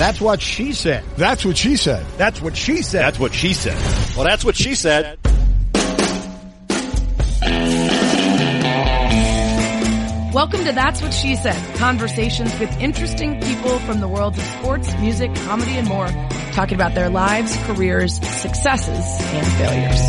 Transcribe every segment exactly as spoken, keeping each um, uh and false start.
That's what she said. That's what she said. That's what she said. That's what she said. Well, that's what she said. Welcome to That's What She Said, conversations with interesting people from the worlds of sports, music, comedy, and more, talking about their lives, careers, successes, and failures.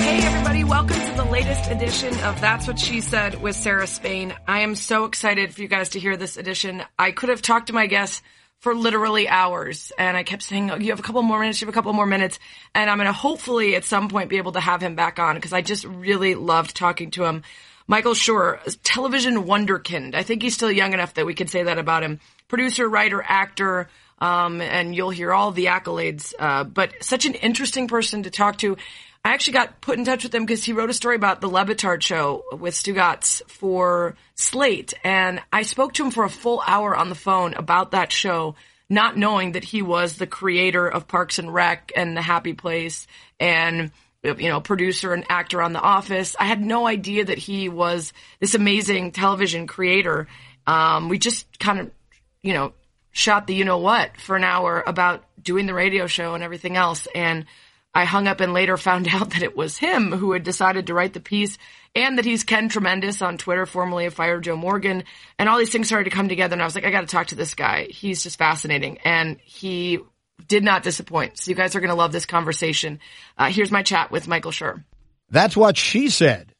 Hey, everybody. Welcome to the latest edition of That's What She Said with Sarah Spain. I am so excited for you guys to hear this edition. I could have talked to my guests for literally hours. And I kept saying, oh, you have a couple more minutes, you have a couple more minutes. And I'm going to hopefully at some point be able to have him back on because I just really loved talking to him. Michael Schur, television wonderkind. I think he's still young enough that we can say that about him. Producer, writer, actor, um, and you'll hear all the accolades. Uh, but such an interesting person to talk to. I actually got put in touch with him because he wrote a story about the Le Batard show with Stu Gatz for Slate. And I spoke to him for a full hour on the phone about that show, not knowing that he was the creator of Parks and Rec and The Happy Place and, you know, producer and actor on The Office. I had no idea that he was this amazing television creator. Um, we just kind of, you know, shot the you-know-what for an hour about doing the radio show and everything else. And I hung up and later found out that it was him who had decided to write the piece and that he's Ken Tremendous on Twitter, formerly of Fire Joe Morgan. And all these things started to come together. And I was like, I got to talk to this guy. He's just fascinating. And he did not disappoint. So you guys are going to love this conversation. Uh, here's my chat with Michael Schur. That's what she said.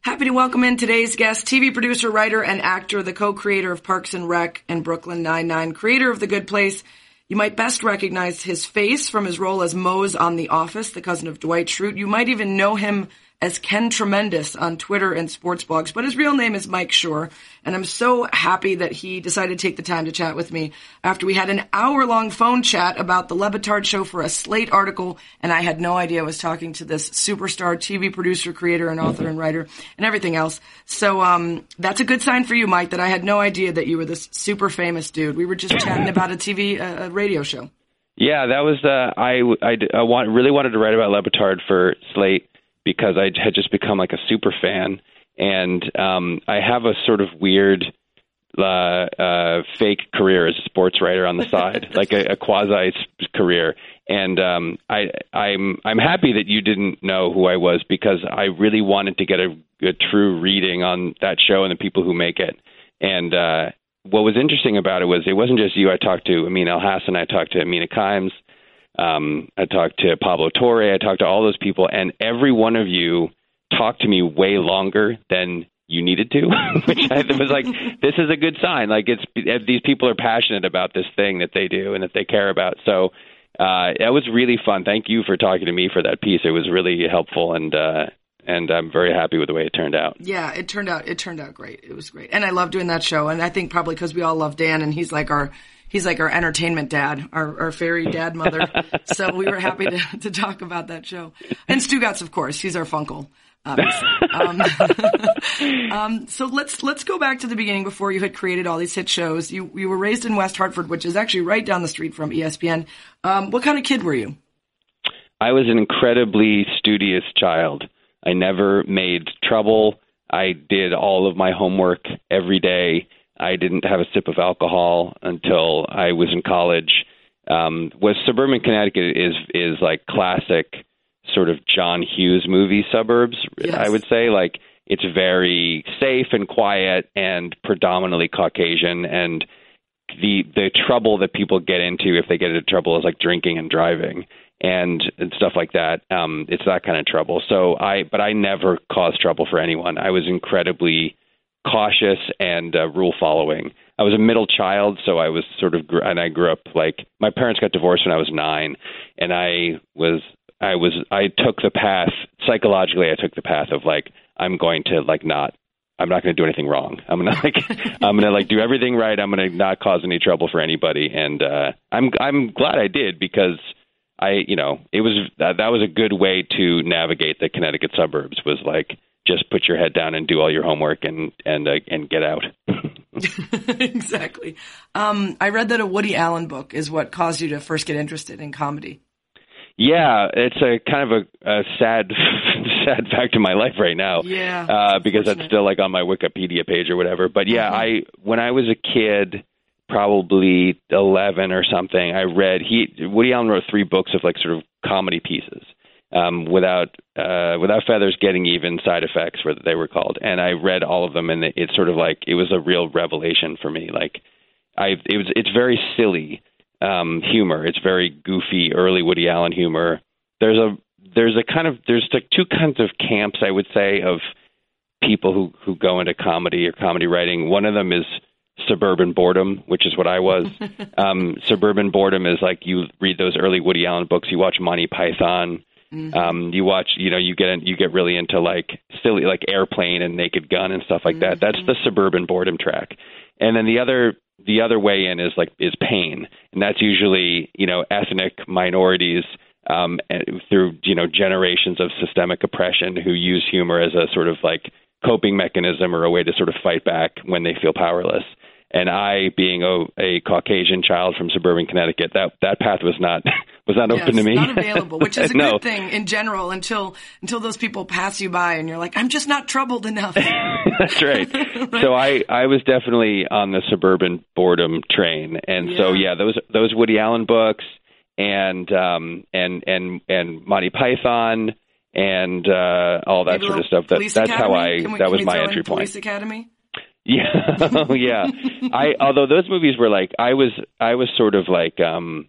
Happy to welcome in today's guest, T V producer, writer, and actor, the co-creator of Parks and Rec and Brooklyn Nine-Nine, creator of The Good Place. You might best recognize his face from his role as Moe's on The Office, the cousin of Dwight Schrute. You might even know him as Ken Tremendous on Twitter and sports blogs, but his real name is Mike Schur, and I'm so happy that he decided to take the time to chat with me after we had an hour-long phone chat about the Le Batard show for a Slate article, and I had no idea I was talking to this superstar T V producer, creator, and author and writer, and everything else. So um that's a good sign for you, Mike, that I had no idea that you were this super famous dude. We were just chatting about a T V uh, radio show. Yeah, that was, uh, I, I, I want, really wanted to write about Le Batard for Slate, because I had just become like a super fan. And um, I have a sort of weird uh, uh, fake career as a sports writer on the side, like a, a quasi career. And um, I, I'm I'm happy that you didn't know who I was, because I really wanted to get a, a true reading on that show and the people who make it. And uh, what was interesting about it was it wasn't just you I talked to. I mean, El Hassan, I talked to Amina Kimes. Um, I talked to Pablo Torre. I talked to all those people, and every one of you talked to me way longer than you needed to, which I was like, this is a good sign. Like, it's these people are passionate about this thing that they do and that they care about. So uh, that was really fun. Thank you for talking to me for that piece. It was really helpful, and uh, and I'm very happy with the way it turned out. Yeah, it turned out. It turned out great. It was great, and I love doing that show. And I think probably because we all love Dan, and he's like our. He's like our entertainment dad, our, our fairy dad mother. So we were happy to, to talk about that show. And Stu Gatz, of course, he's our Funkle, obviously. Um, um, so let's let's go back to the beginning before you had created all these hit shows. You you were raised in West Hartford, which is actually right down the street from E S P N. Um, what kind of kid were you? I was an incredibly studious child. I never made trouble. I did all of my homework every day. I didn't have a sip of alcohol until I was in college. Um, was suburban Connecticut is is like classic sort of John Hughes movie suburbs. Yes. I would say, like, it's very safe and quiet and predominantly Caucasian, and the the trouble that people get into if they get into trouble is like drinking and driving and, and stuff like that. Um, it's that kind of trouble. So I, but I never caused trouble for anyone. I was incredibly cautious and uh, rule following. I was a middle child, so I was sort of, gr- and I grew up like my parents got divorced when I was nine, and I was, I was, I took the path psychologically. I took the path of like, I'm going to like not, I'm not going to do anything wrong. I'm gonna like, I'm gonna like do everything right. I'm gonna not cause any trouble for anybody, and uh, I'm, I'm glad I did, because I, you know, it was that, that was a good way to navigate the Connecticut suburbs. Was like, just put your head down and do all your homework and and uh, and get out. Exactly. Um, I read that a Woody Allen book is what caused you to first get interested in comedy. Yeah, it's a kind of a, a sad sad fact in my life right now. Yeah. Uh, because that's still like on my Wikipedia page or whatever. But yeah, I when I was a kid, probably eleven or something, I read he Woody Allen wrote three books of like sort of comedy pieces. Um, without uh, without feathers getting even, side effects, what they were called, and I read all of them, and it, it's sort of like it was a real revelation for me. Like, I it was it's very silly um, humor. It's very goofy early Woody Allen humor. There's a there's a kind of there's like two kinds of camps, I would say, of people who who go into comedy or comedy writing. One of them is suburban boredom, which is what I was. um, suburban boredom is like you read those early Woody Allen books, you watch Monty Python. Mm-hmm. Um, you watch, you know, you get in, you get really into like silly, like Airplane and Naked Gun and stuff like mm-hmm. that. That's the suburban boredom track. And then the other, the other way in is like is pain, and that's usually you know ethnic minorities um, through you know generations of systemic oppression who use humor as a sort of like coping mechanism or a way to sort of fight back when they feel powerless. And I, being a, a Caucasian child from suburban Connecticut, that, that path was not was not yes, open to me. Not available, which is a no. good thing in general. Until until those people pass you by, and you're like, I'm just not troubled enough. That's right. Right. So I, I was definitely on the suburban boredom train, and yeah. so yeah, those those Woody Allen books, and um and and and Monty Python, and uh, all that sort of stuff. That Police that's Academy. how I can we, that can was we my entry point. Police Academy. Yeah, yeah. I although those movies were like I was I was sort of like um,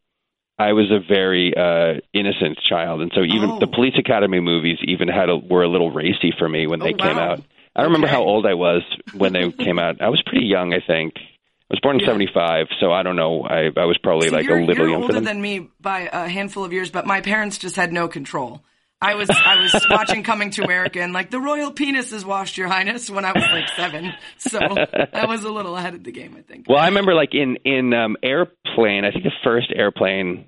I was a very uh, innocent child, and so even oh. the Police Academy movies even had a, were a little racy for me when they oh, came wow. out. I don't okay. remember how old I was when they came out. I was pretty young, I think. I was born in yeah. seventy-five, so I don't know. I, I was probably so like a little you're young for them. You're older than me by a handful of years, but my parents just had no control. I was I was watching Coming to America and like the royal penis is washed, Your Highness, when I was like seven, so I was a little ahead of the game, I think. Well, I remember like in in um, Airplane, I think the first Airplane,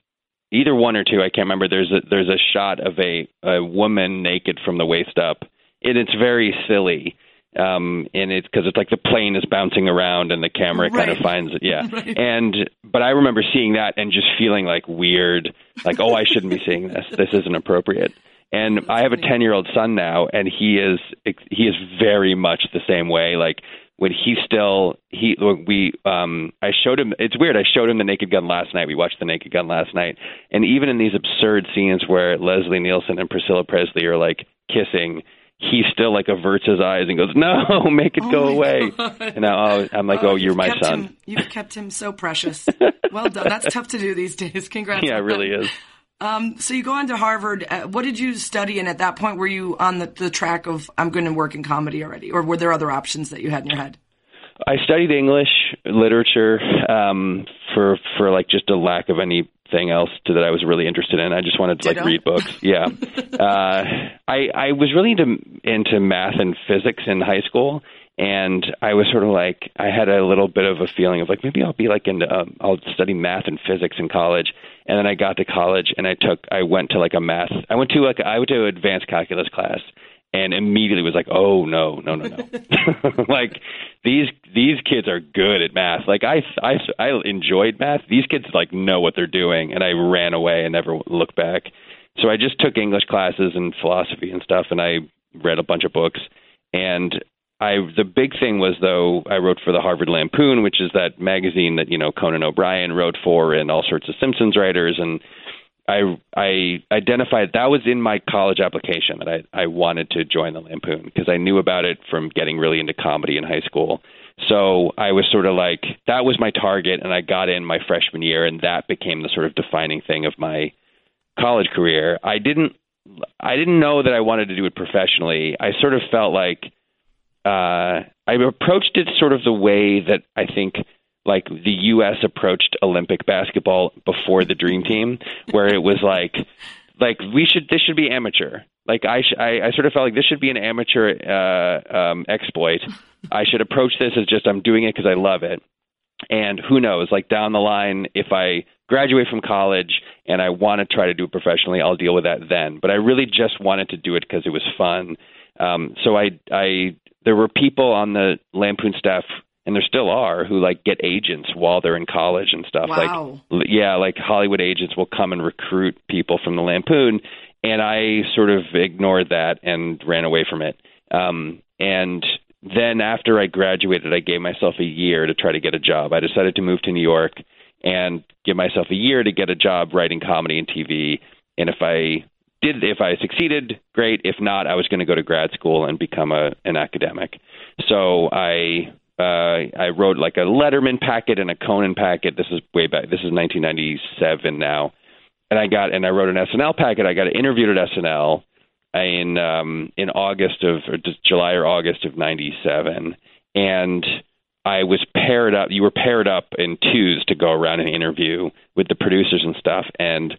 either one or two, I can't remember. There's a, there's a shot of a, a woman naked from the waist up, and it's very silly. Um, and it's because it's like the plane is bouncing around and the camera right. kind of finds it. Yeah. Right. And, but I remember seeing that and just feeling like weird, like, oh, I shouldn't be seeing this. This isn't appropriate. And I have a ten-year-old son now, and he is he is very much the same way. Like when he still he we um I showed him. It's weird. I showed him the Naked Gun last night. We watched the Naked Gun last night, and even in these absurd scenes where Leslie Nielsen and Priscilla Presley are like kissing, he still like averts his eyes and goes, "No, make it oh go away." God. And I, I'm like, "Oh, oh you're my son." Him, you've kept him so precious. Well done. That's tough to do these days. Congrats. Yeah, it really is. Um, so you go on to Harvard. Uh, what did you study? And at that point, were you on the, the track of I'm going to work in comedy already? Or were there other options that you had in your head? I studied English literature um, for for like just a lack of anything else to, that I was really interested in. I just wanted to like Ditto. read books. Yeah. uh, I, I was really into, into math and physics in high school. And I was sort of like, I had a little bit of a feeling of like, maybe I'll be like, into, um, I'll study math and physics in college. And then I got to college and I took, I went to like a math, I went to like, I went to advanced calculus class and immediately was like, oh no, no, no, no. Like these, these kids are good at math. Like I, I, I enjoyed math. These kids like know what they're doing. And I ran away and never looked back. So I just took English classes and philosophy and stuff. And I read a bunch of books and I, the big thing was, though, I wrote for the Harvard Lampoon, which is that magazine that, you know, Conan O'Brien wrote for and all sorts of Simpsons writers. And I I identified that was in my college application that I, I wanted to join the Lampoon because I knew about it from getting really into comedy in high school. So I was sort of like that was my target. And I got in my freshman year and that became the sort of defining thing of my college career. I didn't I didn't know that I wanted to do it professionally. I sort of felt like. Uh, I approached it sort of the way that I think like the U S approached Olympic basketball before the Dream Team, where it was like, like we should, this should be amateur. Like I, sh- I, I sort of felt like this should be an amateur uh, um, exploit. I should approach this as just I'm doing it because I love it. And who knows, like down the line, if I graduate from college and I want to try to do it professionally, I'll deal with that then. But I really just wanted to do it because it was fun. Um, so I, I, there were people on the Lampoon staff, and there still are, who like get agents while they're in college and stuff. Wow. Like, yeah, like Hollywood agents will come and recruit people from the Lampoon, And I sort of ignored that and ran away from it. Um, and then after I graduated, I gave myself a year to try to get a job. I decided to move to New York and give myself a year to get a job writing comedy and T V. And if I did, if I succeeded, great. If not, I was going to go to grad school and become a, an academic. So I uh, I wrote like a Letterman packet and a Conan packet. This is way back. This is nineteen ninety-seven now. And I got and I wrote an S N L packet. I got interviewed at S N L in um, in August of or just July or August of ninety-seven, and I was paired up. You were paired up in twos to go around and interview with the producers and stuff. And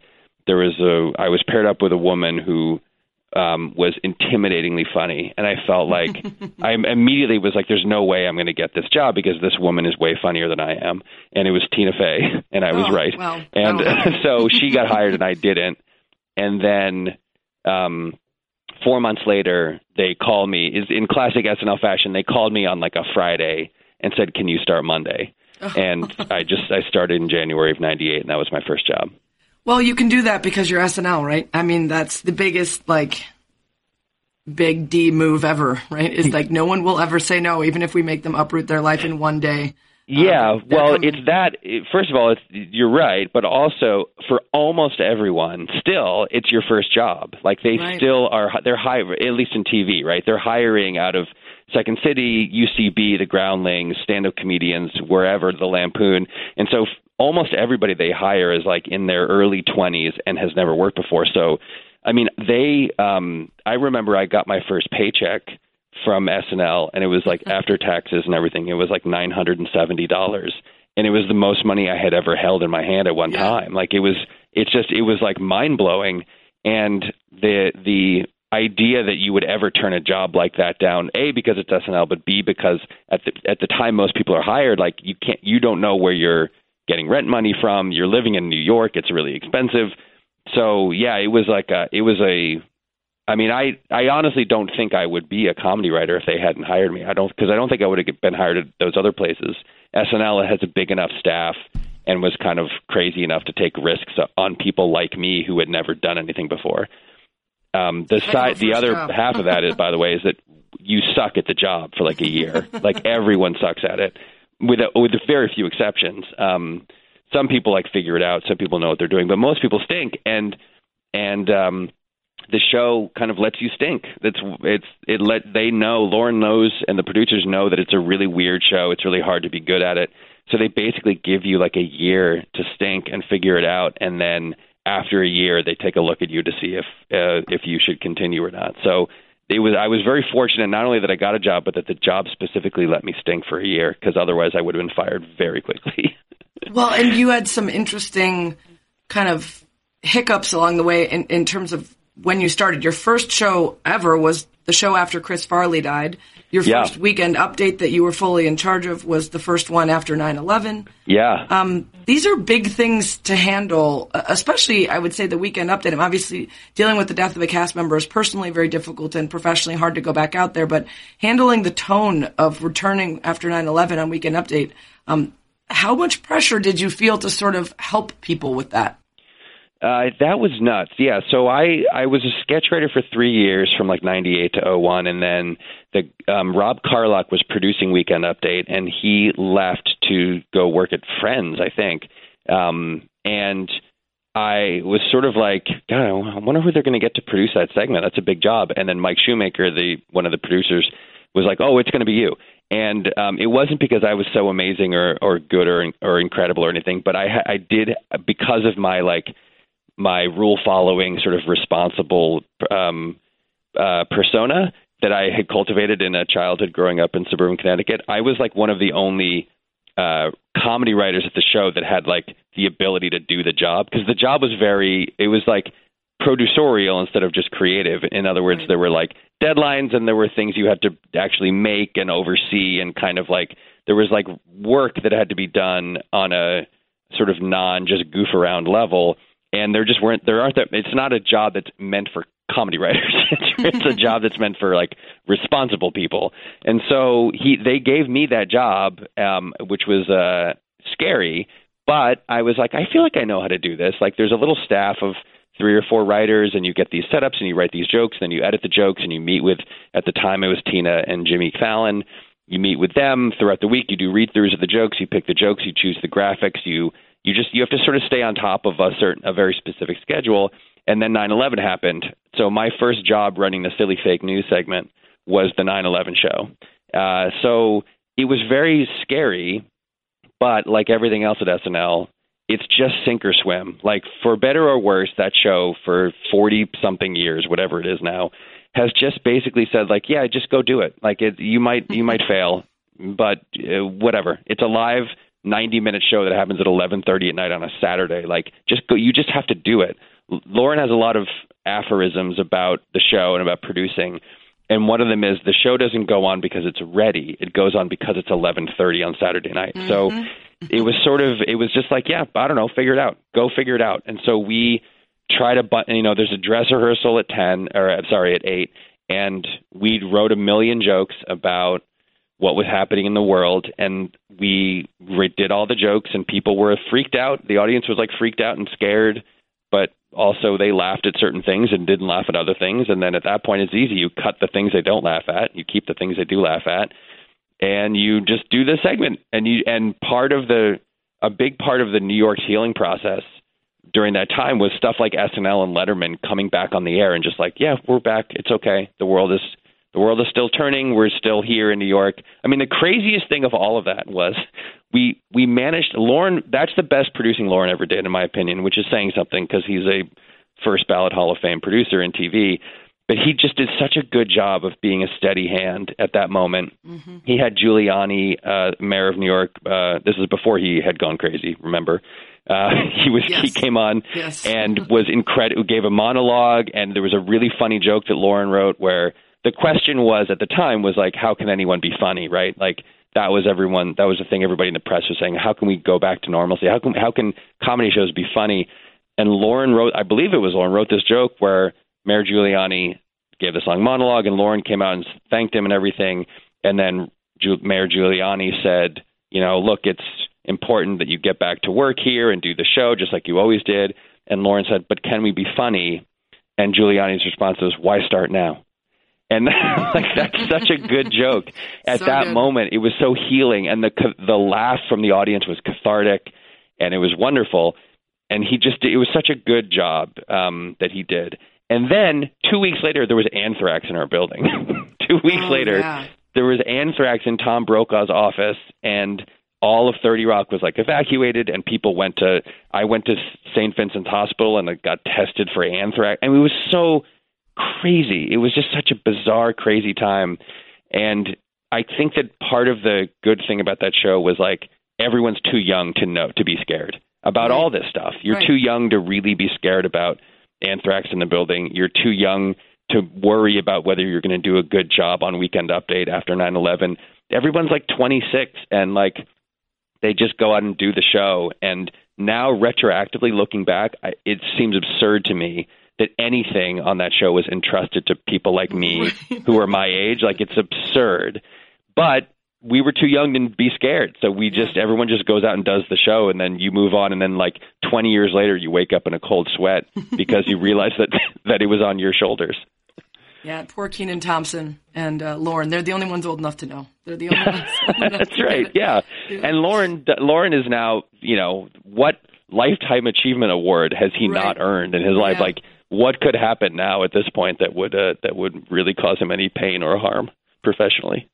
there was a I was paired up with a woman who um, was intimidatingly funny, and I felt like I immediately was like, "There's no way I'm going to get this job because this woman is way funnier than I am." And it was Tina Fey, and I oh, was right. Well, and well. So she got hired, and I didn't. And then. Um, Four months later, they called me. Is in classic S N L fashion, they called me on like a Friday and said, "Can you start Monday?" Oh. And I just I started in January of ninety-eight, and that was my first job. Well, you can do that because you're S N L, right? I mean, that's the biggest like big D move ever, right? Is like no one will ever say no, even if we make them uproot their life in one day. Yeah, um, well, it's that. First of all, it's, you're right, but also for almost everyone, still, it's your first job. Like they right. still are. They're hiring, at least in T V, right? They're hiring out of Second City, U C B, The Groundlings, stand-up comedians, wherever, The Lampoon, and so f- almost everybody they hire is like in their early twenties and has never worked before. So, I mean, they. Um, I remember I got my first paycheck from S N L, and it was like after taxes and everything, it was like nine hundred seventy dollars, and it was the most money I had ever held in my hand at one yeah. time. Like it was, it's just, it was like mind blowing. And the, the idea that you would ever turn a job like that down, A, because it's S N L, but B, because at the, at the time most people are hired, like you can't, you don't know where you're getting rent money from. You're living in New York. It's really expensive. So yeah, it was like a, it was a, I mean, I, I honestly don't think I would be a comedy writer if they hadn't hired me. I don't because I don't think I would have been hired at those other places. S N L has a big enough staff and was kind of crazy enough to take risks on people like me who had never done anything before. Um, the side, the other half of that is, by the way, is that you suck at the job for like a year. Like everyone sucks at it, with a, with a very few exceptions. Um, some people like figure it out. Some people know what they're doing, but most people stink. And and um, the show kind of lets you stink. That's it's it let they know Lauren knows and the producers know that it's a really weird show. It's really hard to be good at it. So they basically give you like a year to stink and figure it out. And then after a year, they take a look at you to see if uh, if you should continue or not. So it was I was very fortunate not only that I got a job, but that the job specifically let me stink for a year because otherwise I would have been fired very quickly. Well, and you had some interesting kind of hiccups along the way in, in terms of when you started. Your first show ever was the show after Chris Farley died. Your first yeah. Weekend Update that you were fully in charge of was the first one after nine eleven. Yeah. Um, these are big things to handle, especially, I would say, the Weekend Update. I'm obviously dealing with the death of a cast member is personally very difficult and professionally hard to go back out there, but handling the tone of returning after nine eleven on Weekend Update, um, how much pressure did you feel to sort of help people with that? Uh, that was nuts. Yeah. So I, I was a sketch writer for three years from like ninety-eight to oh one. And then the um, Rob Carlock was producing Weekend Update and he left to go work at Friends, I think. Um, and I was sort of like, God, I wonder who they're going to get to produce that segment. That's a big job. And then Mike Shoemaker, the one of the producers, was like, oh, it's going to be you. And um, it wasn't because I was so amazing or, or good or, or incredible or anything, but I, I did because of my like, my rule-following, sort of responsible um, uh, persona that I had cultivated in a childhood growing up in suburban Connecticut. I was like one of the only uh, comedy writers at the show that had like the ability to do the job because the job was very, it was like producerial instead of just creative. In other words, there were like deadlines and there were things you had to actually make and oversee and kind of like, there was like work that had to be done on a sort of non just goof around level. And there just weren't, there aren't that, it's not a job that's meant for comedy writers. It's a job that's meant for like responsible people. And so he, they gave me that job, um, which was uh, scary, but I was like, I feel like I know how to do this. Like there's a little staff of three or four writers, and you get these setups, and you write these jokes, and then you edit the jokes, and you meet with, at the time it was Tina and Jimmy Fallon, you meet with them throughout the week, you do read-throughs of the jokes, you pick the jokes, you choose the graphics, you you just you have to sort of stay on top of a certain a very specific schedule, and then nine eleven happened. So my first job running the Silly Fake News segment was the nine eleven show. Uh, so it was very scary, but like everything else at S N L, it's just sink or swim. Like, for better or worse, that show for forty-something years, whatever it is now, has just basically said, like, yeah, just go do it. Like, it, you might you might fail, but uh, whatever. It's a live ninety-minute show that happens at eleven thirty at night on a Saturday. Like, just go. You just have to do it. Lauren has a lot of aphorisms about the show and about producing, and one of them is the show doesn't go on because it's ready. It goes on because it's eleven thirty on Saturday night. Mm-hmm. So it was sort of, it was just like, yeah, I don't know, figure it out. Go figure it out. And so we try to, you know, there's a dress rehearsal at ten, or sorry, at eight, and we wrote a million jokes about what was happening in the world, and we did all the jokes, and people were freaked out. The audience was like freaked out and scared, but also they laughed at certain things and didn't laugh at other things. And then at that point, it's easy. You cut the things they don't laugh at. You keep the things they do laugh at. And you just do this segment. And you and part of the a big part of the New York's healing process during that time was stuff like S N L and Letterman coming back on the air and just like, yeah, we're back. It's okay. The world is the world is still turning. We're still here in New York. I mean, the craziest thing of all of that was we we managed Lorne. That's the best producing Lorne ever did, in my opinion, which is saying something because he's a first ballot Hall of Fame producer in T V. But he just did such a good job of being a steady hand at that moment. Mm-hmm. He had Giuliani, uh, mayor of New York. Uh, this is before he had gone crazy. Remember, uh, he was yes. he came on yes. and was incredible. Gave a monologue, and there was a really funny joke that Lauren wrote where the question was at the time was like, how can anyone be funny? Right? Like that was everyone. That was the thing everybody in the press was saying. How can we go back to normalcy? How can how can comedy shows be funny? And Lauren wrote, I believe it was Lauren wrote this joke where Mayor Giuliani gave this long monologue, and Lauren came out and thanked him and everything. And then Ju- Mayor Giuliani said, you know, look, it's important that you get back to work here and do the show just like you always did. And Lauren said, but can we be funny? And Giuliani's response was, why start now? And like that's such a good joke. At so that good. moment, it was so healing. And the the laugh from the audience was cathartic, and it was wonderful. And he just it was such a good job um, that he did. And then two weeks later, there was anthrax in our building. two weeks oh, later, yeah. there was anthrax in Tom Brokaw's office, and all of thirty Rock was like evacuated, and people went to – I went to Saint Vincent's Hospital and like, got tested for anthrax. I mean, it was so crazy. It was just such a bizarre, crazy time. And I think that part of the good thing about that show was like everyone's too young to know to be scared about right. all this stuff. You're right. too young to really be scared about – anthrax in the building. You're too young to worry about whether you're going to do a good job on Weekend Update after nine eleven. Everyone's like twenty-six and like they just go out and do the show. And now retroactively looking back, I, it seems absurd to me that anything on that show was entrusted to people like me who are my age. Like it's absurd. But we were too young to be scared. So we just, everyone just goes out and does the show, and then you move on. And then like twenty years later, you wake up in a cold sweat because you realize that, that it was on your shoulders. Yeah. Poor Kenan Thompson and uh, Lauren, they're the only ones old enough to know. They're the only ones. That's right. Yeah. yeah. And Lauren, Lauren is now, you know, what lifetime achievement award has he right. not earned in his life? Yeah. Like what could happen now at this point that would, uh, that would really cause him any pain or harm professionally?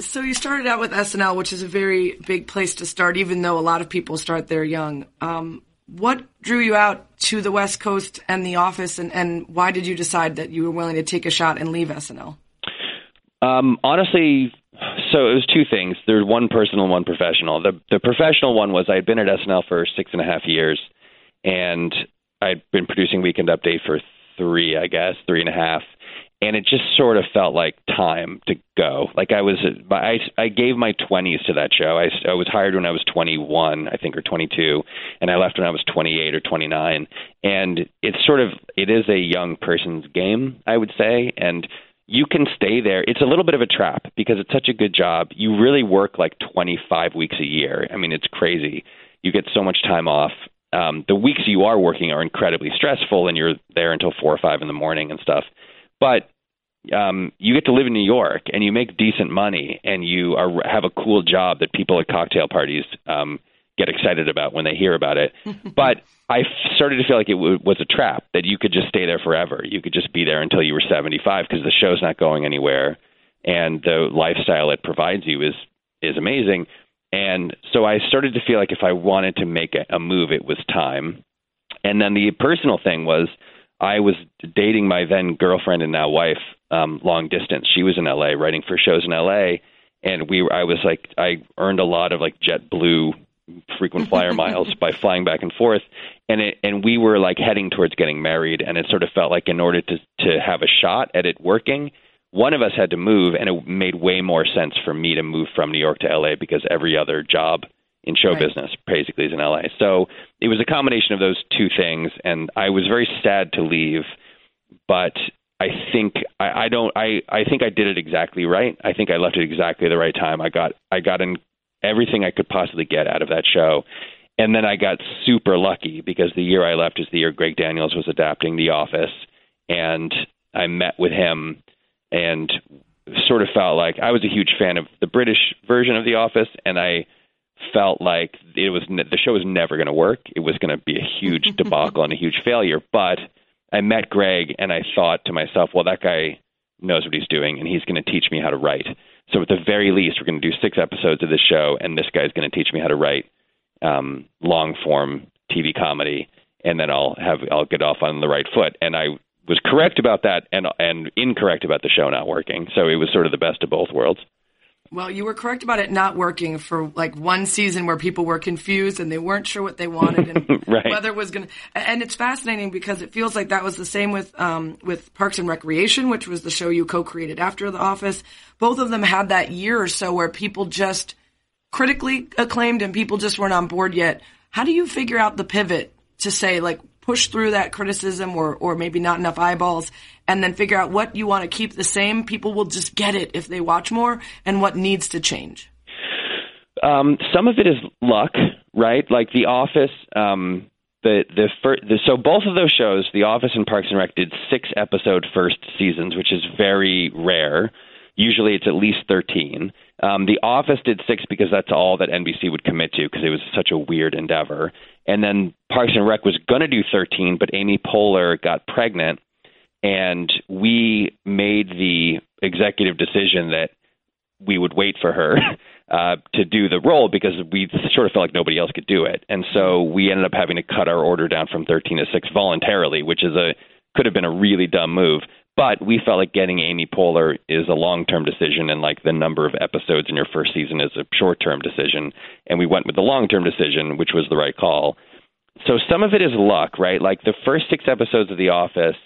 So you started out with S N L, which is a very big place to start, even though a lot of people start there young. Um, what drew you out to the West Coast and The Office, and, and why did you decide that you were willing to take a shot and leave S N L? Um, honestly, so it was two things. There's one personal, one professional. The, the professional one was I had been at S N L for six and a half years, and I'd been producing Weekend Update for three, I guess, three and a half. And it just sort of felt like time to go. Like I was, I, I gave my twenties to that show. I, I was hired when I was twenty-one, I think, or twenty-two. And I left when I was twenty-eight or twenty-nine. And it's sort of, it is a young person's game, I would say. And you can stay there. It's a little bit of a trap because it's such a good job. You really work like twenty-five weeks a year. I mean, it's crazy. You get so much time off. um, the weeks you are working are incredibly stressful, and you're there until four or five in the morning and stuff. But um, you get to live in New York, and you make decent money, and you are have a cool job that people at cocktail parties um, get excited about when they hear about it. But I started to feel like it w- was a trap, that you could just stay there forever. You could just be there until you were seventy-five because the show's not going anywhere, and the lifestyle it provides you is is amazing. And so I started to feel like if I wanted to make a, a move, it was time. And then the personal thing was I was dating my then girlfriend and now wife um, long distance. She was in L A writing for shows in L A. And we I was like I earned a lot of like JetBlue frequent flyer miles by flying back and forth. And it, and we were like heading towards getting married. And it sort of felt like in order to, to have a shot at it working, one of us had to move, and it made way more sense for me to move from New York to L A because every other job in show right. business basically is in L A. So it was a combination of those two things, and I was very sad to leave, but I think I, I don't. I, I think I did it exactly right. I think I left at exactly the right time. I got I got in everything I could possibly get out of that show, and then I got super lucky because the year I left is the year Greg Daniels was adapting The Office, and I met with him. And sort of felt like I was a huge fan of the British version of The Office, and I felt like it was the show was never going to work. It was going to be a huge debacle and a huge failure. But I met Greg, and I thought to myself, well, that guy knows what he's doing, and he's going to teach me how to write. So at the very least, we're going to do six episodes of this show, and this guy's going to teach me how to write um, long-form T V comedy, and then I'll have I'll get off on the right foot. And I was correct about that and and incorrect about the show not working. So it was sort of the best of both worlds. Well, you were correct about it not working for like one season where people were confused and they weren't sure what they wanted and right. whether it was going to. And it's fascinating because it feels like that was the same with um, with Parks and Recreation, which was the show you co-created after The Office. Both of them had that year or so where people just critically acclaimed and people just weren't on board yet. How do you figure out the pivot to say like, push through that criticism or, or maybe not enough eyeballs and then figure out what you want to keep the same? People will just get it if they watch more, and what needs to change? Um, some of it is luck, right? Like The Office, um, the, the, fir- the so both of those shows, The Office and Parks and Rec, did six episode first seasons, which is very rare. Usually it's at least thirteen. Um, The Office did six because that's all that N B C would commit to because it was such a weird endeavor. And then Parks and Rec was going to do thirteen, but Amy Poehler got pregnant, and we made the executive decision that we would wait for her uh, to do the role because we sort of felt like nobody else could do it. And so we ended up having to cut our order down from thirteen to six voluntarily, which is a could have been a really dumb move. But we felt like getting Amy Poehler is a long-term decision, and like the number of episodes in your first season is a short-term decision. And we went with the long-term decision, which was the right call. So some of it is luck, right? Like the first six episodes of The Office,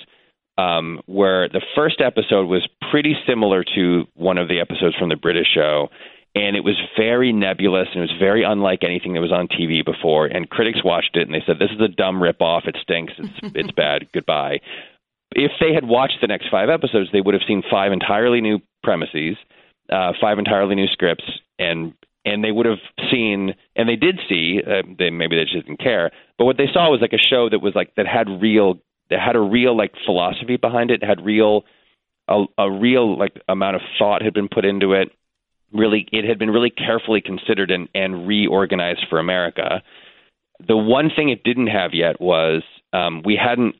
um, where the first episode was pretty similar to one of the episodes from the British show. And it was very nebulous, and it was very unlike anything that was on T V before. And critics watched it, and they said, this is a dumb ripoff. It stinks. It's, it's bad. Goodbye. If they had watched the next five episodes, they would have seen five entirely new premises, uh, five entirely new scripts, and and they would have seen, and they did see, uh, they maybe they just didn't care, but what they saw was like a show that was like that had real, that had a real like philosophy behind it, had real, a, a real like amount of thought had been put into it. Really, it had been really carefully considered and, and reorganized for America. The one thing it didn't have yet was um, we hadn't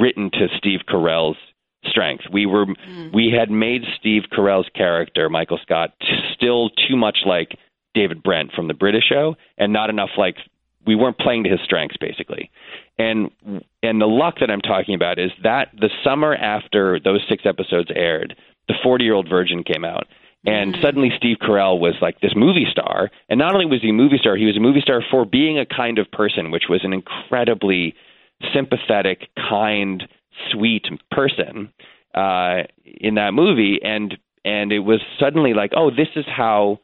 written to Steve Carell's strength. We were mm. we had made Steve Carell's character, Michael Scott, t- still too much like David Brent from the British show, and not enough like we weren't playing to his strengths basically. And and the luck that I'm talking about is that the summer after those six episodes aired, The forty-Year-Old Virgin came out. And mm. suddenly Steve Carell was like this movie star, and not only was he a movie star, he was a movie star for being a kind of person, which was an incredibly sympathetic, kind, sweet person uh, in that movie, and and it was suddenly like, oh, this is how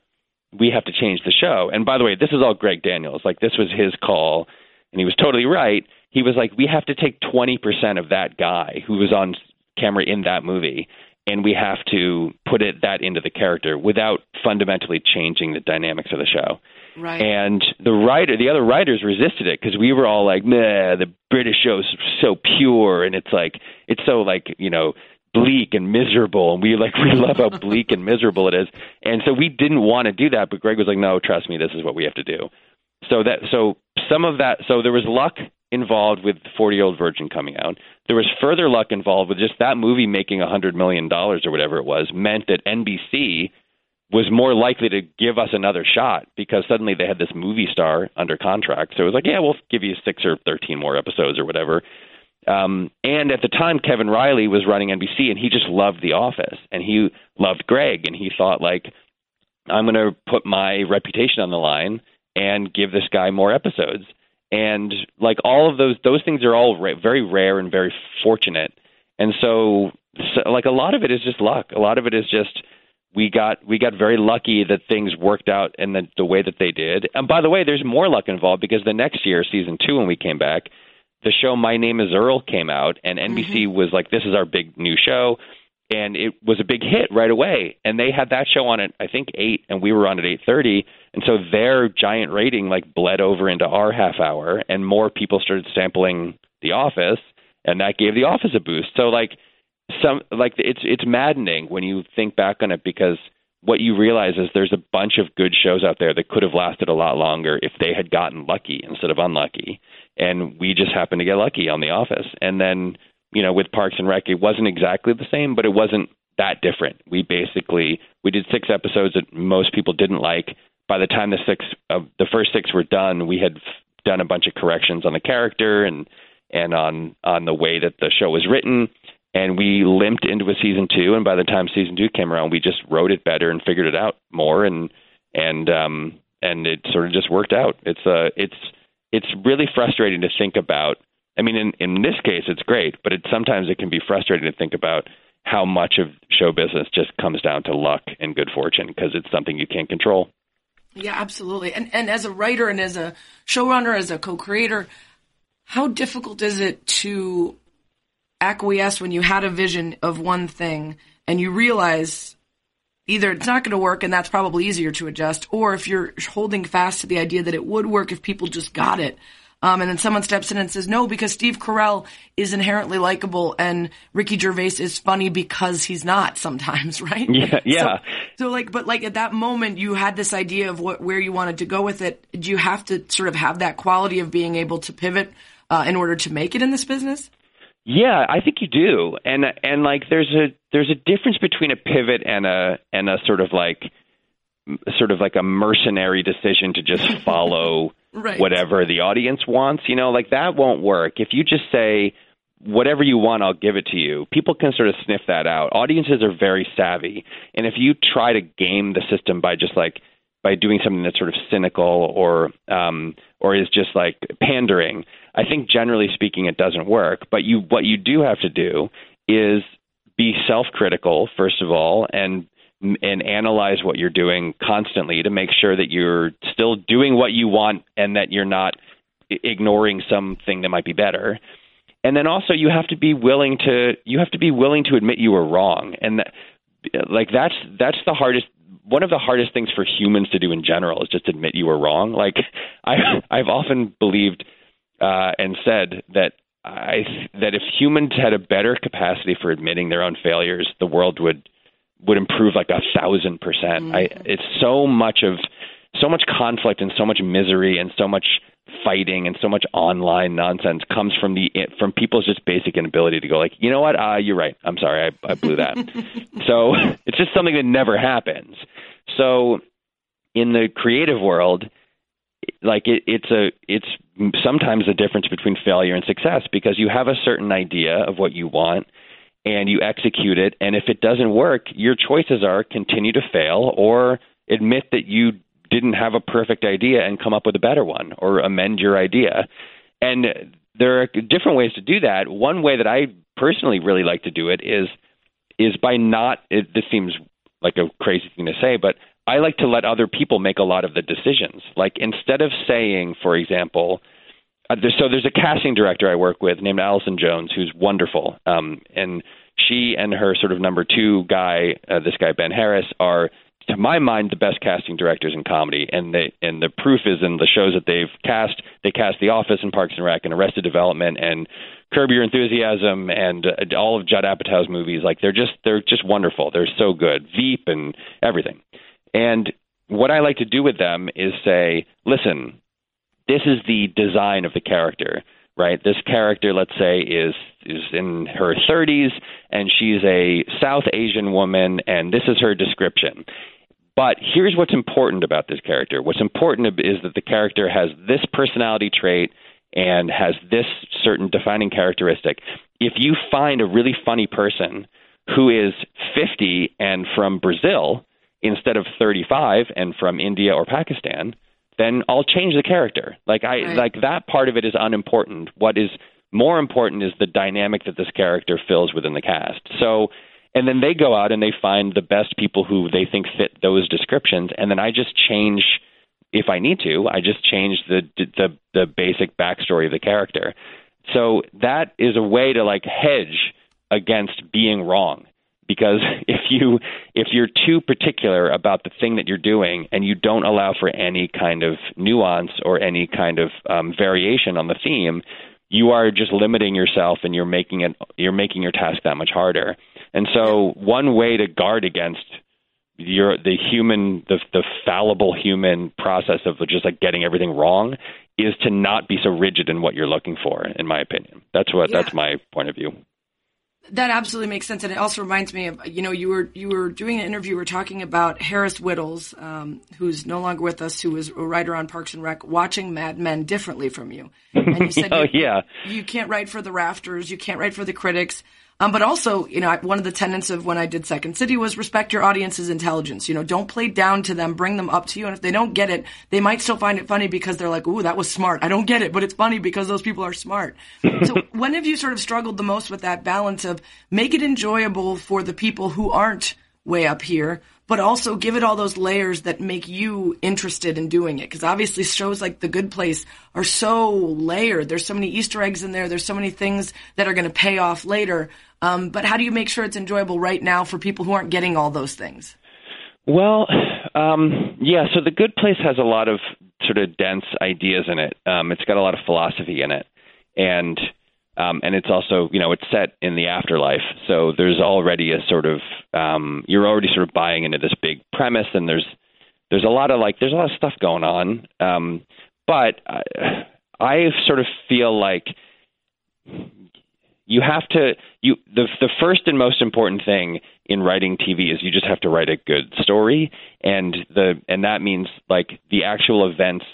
we have to change the show. And by the way, this is all Greg Daniels. Like this was his call, and he was totally right. He was like, we have to take twenty percent of that guy who was on camera in that movie and we have to put it that into the character without fundamentally changing the dynamics of the show. Right. And the writer, the other writers resisted it because we were all like, meh, the British show's so pure, and it's like it's so like, you know, bleak and miserable, and we like we love how bleak and miserable it is. And so we didn't want to do that, but Greg was like, no, trust me, this is what we have to do. So that so some of that so there was luck involved with forty-year-old Virgin coming out. There was further luck involved with just that movie making one hundred million dollars or whatever it was, meant that N B C was more likely to give us another shot because suddenly they had this movie star under contract. So it was like, yeah, we'll give you six or thirteen more episodes or whatever. Um, and at the time, Kevin Riley was running N B C, and he just loved The Office, and he loved Greg, and he thought, like, I'm going to put my reputation on the line and give this guy more episodes. And like all of those, those things are all ra- very rare and very fortunate. And so, so, like, a lot of it is just luck. A lot of it is just we got we got very lucky that things worked out in the, the way that they did. And by the way, there's more luck involved because the next year, season two, when we came back, the show My Name Is Earl came out, and N B C mm-hmm. was like, this is our big new show. And it was a big hit right away. And they had that show on at, I think, eight, and we were on at eight thirty. And so their giant rating, like, bled over into our half hour, and more people started sampling The Office, and that gave The Office a boost. So, like, some like it's it's maddening when you think back on it, because what you realize is there's a bunch of good shows out there that could have lasted a lot longer if they had gotten lucky instead of unlucky. And we just happened to get lucky on The Office. And then, you know, with Parks and Rec, it wasn't exactly the same, but it wasn't that different. We basically, we did six episodes that most people didn't like. By the time the six, uh, the first six were done, we had done a bunch of corrections on the character and and on, on the way that the show was written. And we limped into a season two. And by the time season two came around, we just wrote it better and figured it out more. And, and, um, and it sort of just worked out. It's a, uh, it's, it's really frustrating to think about. I mean, in, in this case, it's great, but it, sometimes it can be frustrating to think about how much of show business just comes down to luck and good fortune, because it's something you can't control. Yeah, absolutely. And and as a writer and as a showrunner, as a co-creator, how difficult is it to acquiesce when you had a vision of one thing and you realize either it's not going to work, and that's probably easier to adjust, or if you're holding fast to the idea that it would work if people just got it. Um, and then someone steps in and says, no, because Steve Carell is inherently likable and Ricky Gervais is funny because he's not sometimes, right? Yeah. yeah. So, so like, but like at that moment you had this idea of what, where you wanted to go with it. Do you have to sort of have that quality of being able to pivot uh, in order to make it in this business? Yeah, I think you do. And, and like, there's a, there's a difference between a pivot and a, and a sort of like, sort of like a mercenary decision to just follow right. whatever the audience wants, you know, like that won't work. If you just say, whatever you want, I'll give it to you, people can sort of sniff that out. Audiences are very savvy. And if you try to game the system by just like, by doing something that's sort of cynical or, um, or is just like pandering, I think generally speaking, it doesn't work. But you, what you do have to do is be self-critical, first of all, and and analyze what you're doing constantly to make sure that you're still doing what you want and that you're not ignoring something that might be better. And then also you have to be willing to, you have to be willing to admit you were wrong. And that, like, that's, that's the hardest, one of the hardest things for humans to do in general is just admit you were wrong. Like I, I've often believed uh, and said that I, that if humans had a better capacity for admitting their own failures, the world would, would improve like a thousand percent. I, it's so much of so much conflict and so much misery and so much fighting and so much online nonsense comes from the, from people's just basic inability to go like, you know what? Uh, you're right. I'm sorry. I, I blew that. So it's just something that never happens. So in the creative world, like it, it's a, it's sometimes the difference between failure and success, because you have a certain idea of what you want and you execute it, and if it doesn't work, your choices are continue to fail or admit that you didn't have a perfect idea and come up with a better one or amend your idea. And there are different ways to do that. One way that I personally really like to do it is is by not – this seems like a crazy thing to say, but I like to let other people make a lot of the decisions. Like instead of saying, for example – So there's a casting director I work with named Allison Jones, who's wonderful. Um, and she and her sort of number two guy, uh, this guy Ben Harris, are, to my mind, the best casting directors in comedy, and they and the proof is in the shows that they've cast. They cast The Office and Parks and Rec and Arrested Development and Curb Your Enthusiasm and uh, all of Judd Apatow's movies. Like they're just they're just wonderful. They're so good. Veep and everything. And what I like to do with them is say, listen, this is the design of the character, right? This character, let's say, is is in her thirties, and she's a South Asian woman, and this is her description. But here's what's important about this character. What's important is that the character has this personality trait and has this certain defining characteristic. If you find a really funny person who is fifty and from Brazil instead of thirty-five and from India or Pakistan, then I'll change the character. Like I right. like that part of it is unimportant. What is more important is the dynamic that this character fills within the cast. So, and then they go out and they find the best people who they think fit those descriptions. And then I just change, if I need to, I just change the the, the basic backstory of the character. So that is a way to like hedge against being wrong. Because if you if you're too particular about the thing that you're doing and you don't allow for any kind of nuance or any kind of um, variation on the theme, you are just limiting yourself and you're making it you're making your task that much harder. And so one way to guard against your the human the the fallible human process of just like getting everything wrong is to not be so rigid in what you're looking for. In my opinion, that's what yeah. that's my point of view. That absolutely makes sense, and it also reminds me of, you know, you were you were doing an interview, we were talking about Harris Whittles, um, who's no longer with us, who was a writer on Parks and Rec, watching Mad Men differently from you. And you said, oh, you, yeah. you can't write for the rafters, you can't write for the critics, um, but also, you know, one of the tenets of when I did Second City was respect your audience's intelligence. You know, don't play down to them, bring them up to you, and if they don't get it, they might still find it funny because they're like, ooh, that was smart. I don't get it, but it's funny because those people are smart. So when have you sort of struggled the most with that balance of make it enjoyable for the people who aren't way up here, but also give it all those layers that make you interested in doing it? Because obviously shows like The Good Place are so layered. There's so many Easter eggs in there. There's so many things that are going to pay off later. Um, but how do you make sure it's enjoyable right now for people who aren't getting all those things? Well, um, yeah, so The Good Place has a lot of sort of dense ideas in it. Um, it's got a lot of philosophy in it. And Um, and it's also, you know, it's set in the afterlife. So there's already a sort of, um, you're already sort of buying into this big premise, and there's there's a lot of like, there's a lot of stuff going on. Um, but I, I sort of feel like you have to, you the the first and most important thing in writing T V is you just have to write a good story. And the and that means like the actual events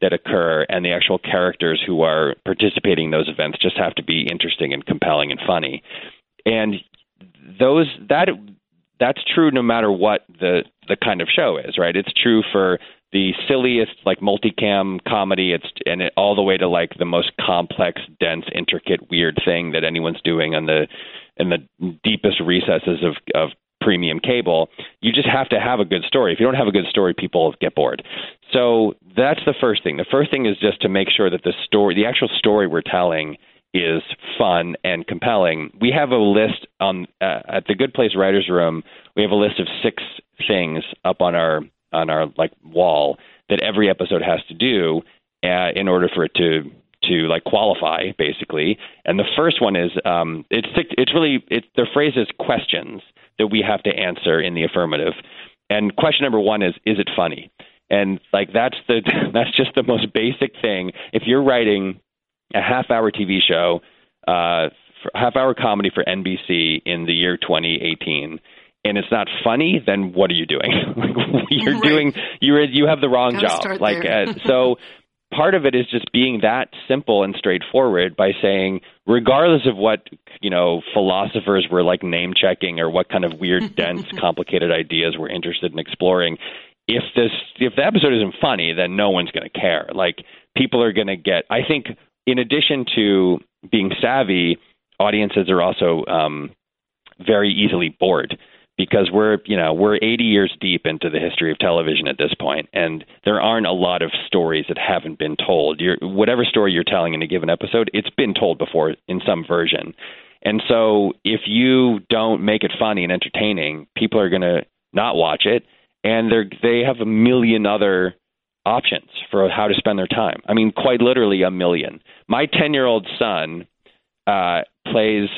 that occur and the actual characters who are participating in those events just have to be interesting and compelling and funny. And those that that's true no matter what the the kind of show is, right? It's true for the silliest like multicam comedy, it's and it, all the way to like the most complex, dense, intricate, weird thing that anyone's doing on the in the deepest recesses of of premium cable. You just have to have a good story. If you don't have a good story, people get bored. So that's the first thing. The first thing is just to make sure that the story, the actual story we're telling, is fun and compelling. We have a list on uh, at the Good Place Writers Room. We have a list of six things up on our on our like wall that every episode has to do uh, in order for it to to like qualify, basically. And the first one is um, it's it's really it, the phrase is questions that we have to answer in the affirmative. And question number one is, is it funny? And like, that's the, that's just the most basic thing. If you're writing a half hour T V show, uh, half hour comedy for N B C in the year twenty eighteen, and it's not funny, then what are you doing? like, you're right. doing, you're, you have the wrong Gotta job. Like, uh, so part of it is just being that simple and straightforward by saying, regardless of what, you know, philosophers were like name checking or what kind of weird, dense, complicated ideas we're interested in exploring, if this, if the episode isn't funny, then no one's going to care. Like people are going to get, I think in addition to being savvy, audiences are also um, very easily bored. Because we're, you know, we're eighty years deep into the history of television at this point, and there aren't a lot of stories that haven't been told. You're, whatever story you're telling in a given episode, it's been told before in some version. And so if you don't make it funny and entertaining, people are going to not watch it. And they they have a million other options for how to spend their time. I mean, quite literally a million. My ten-year-old son uh, plays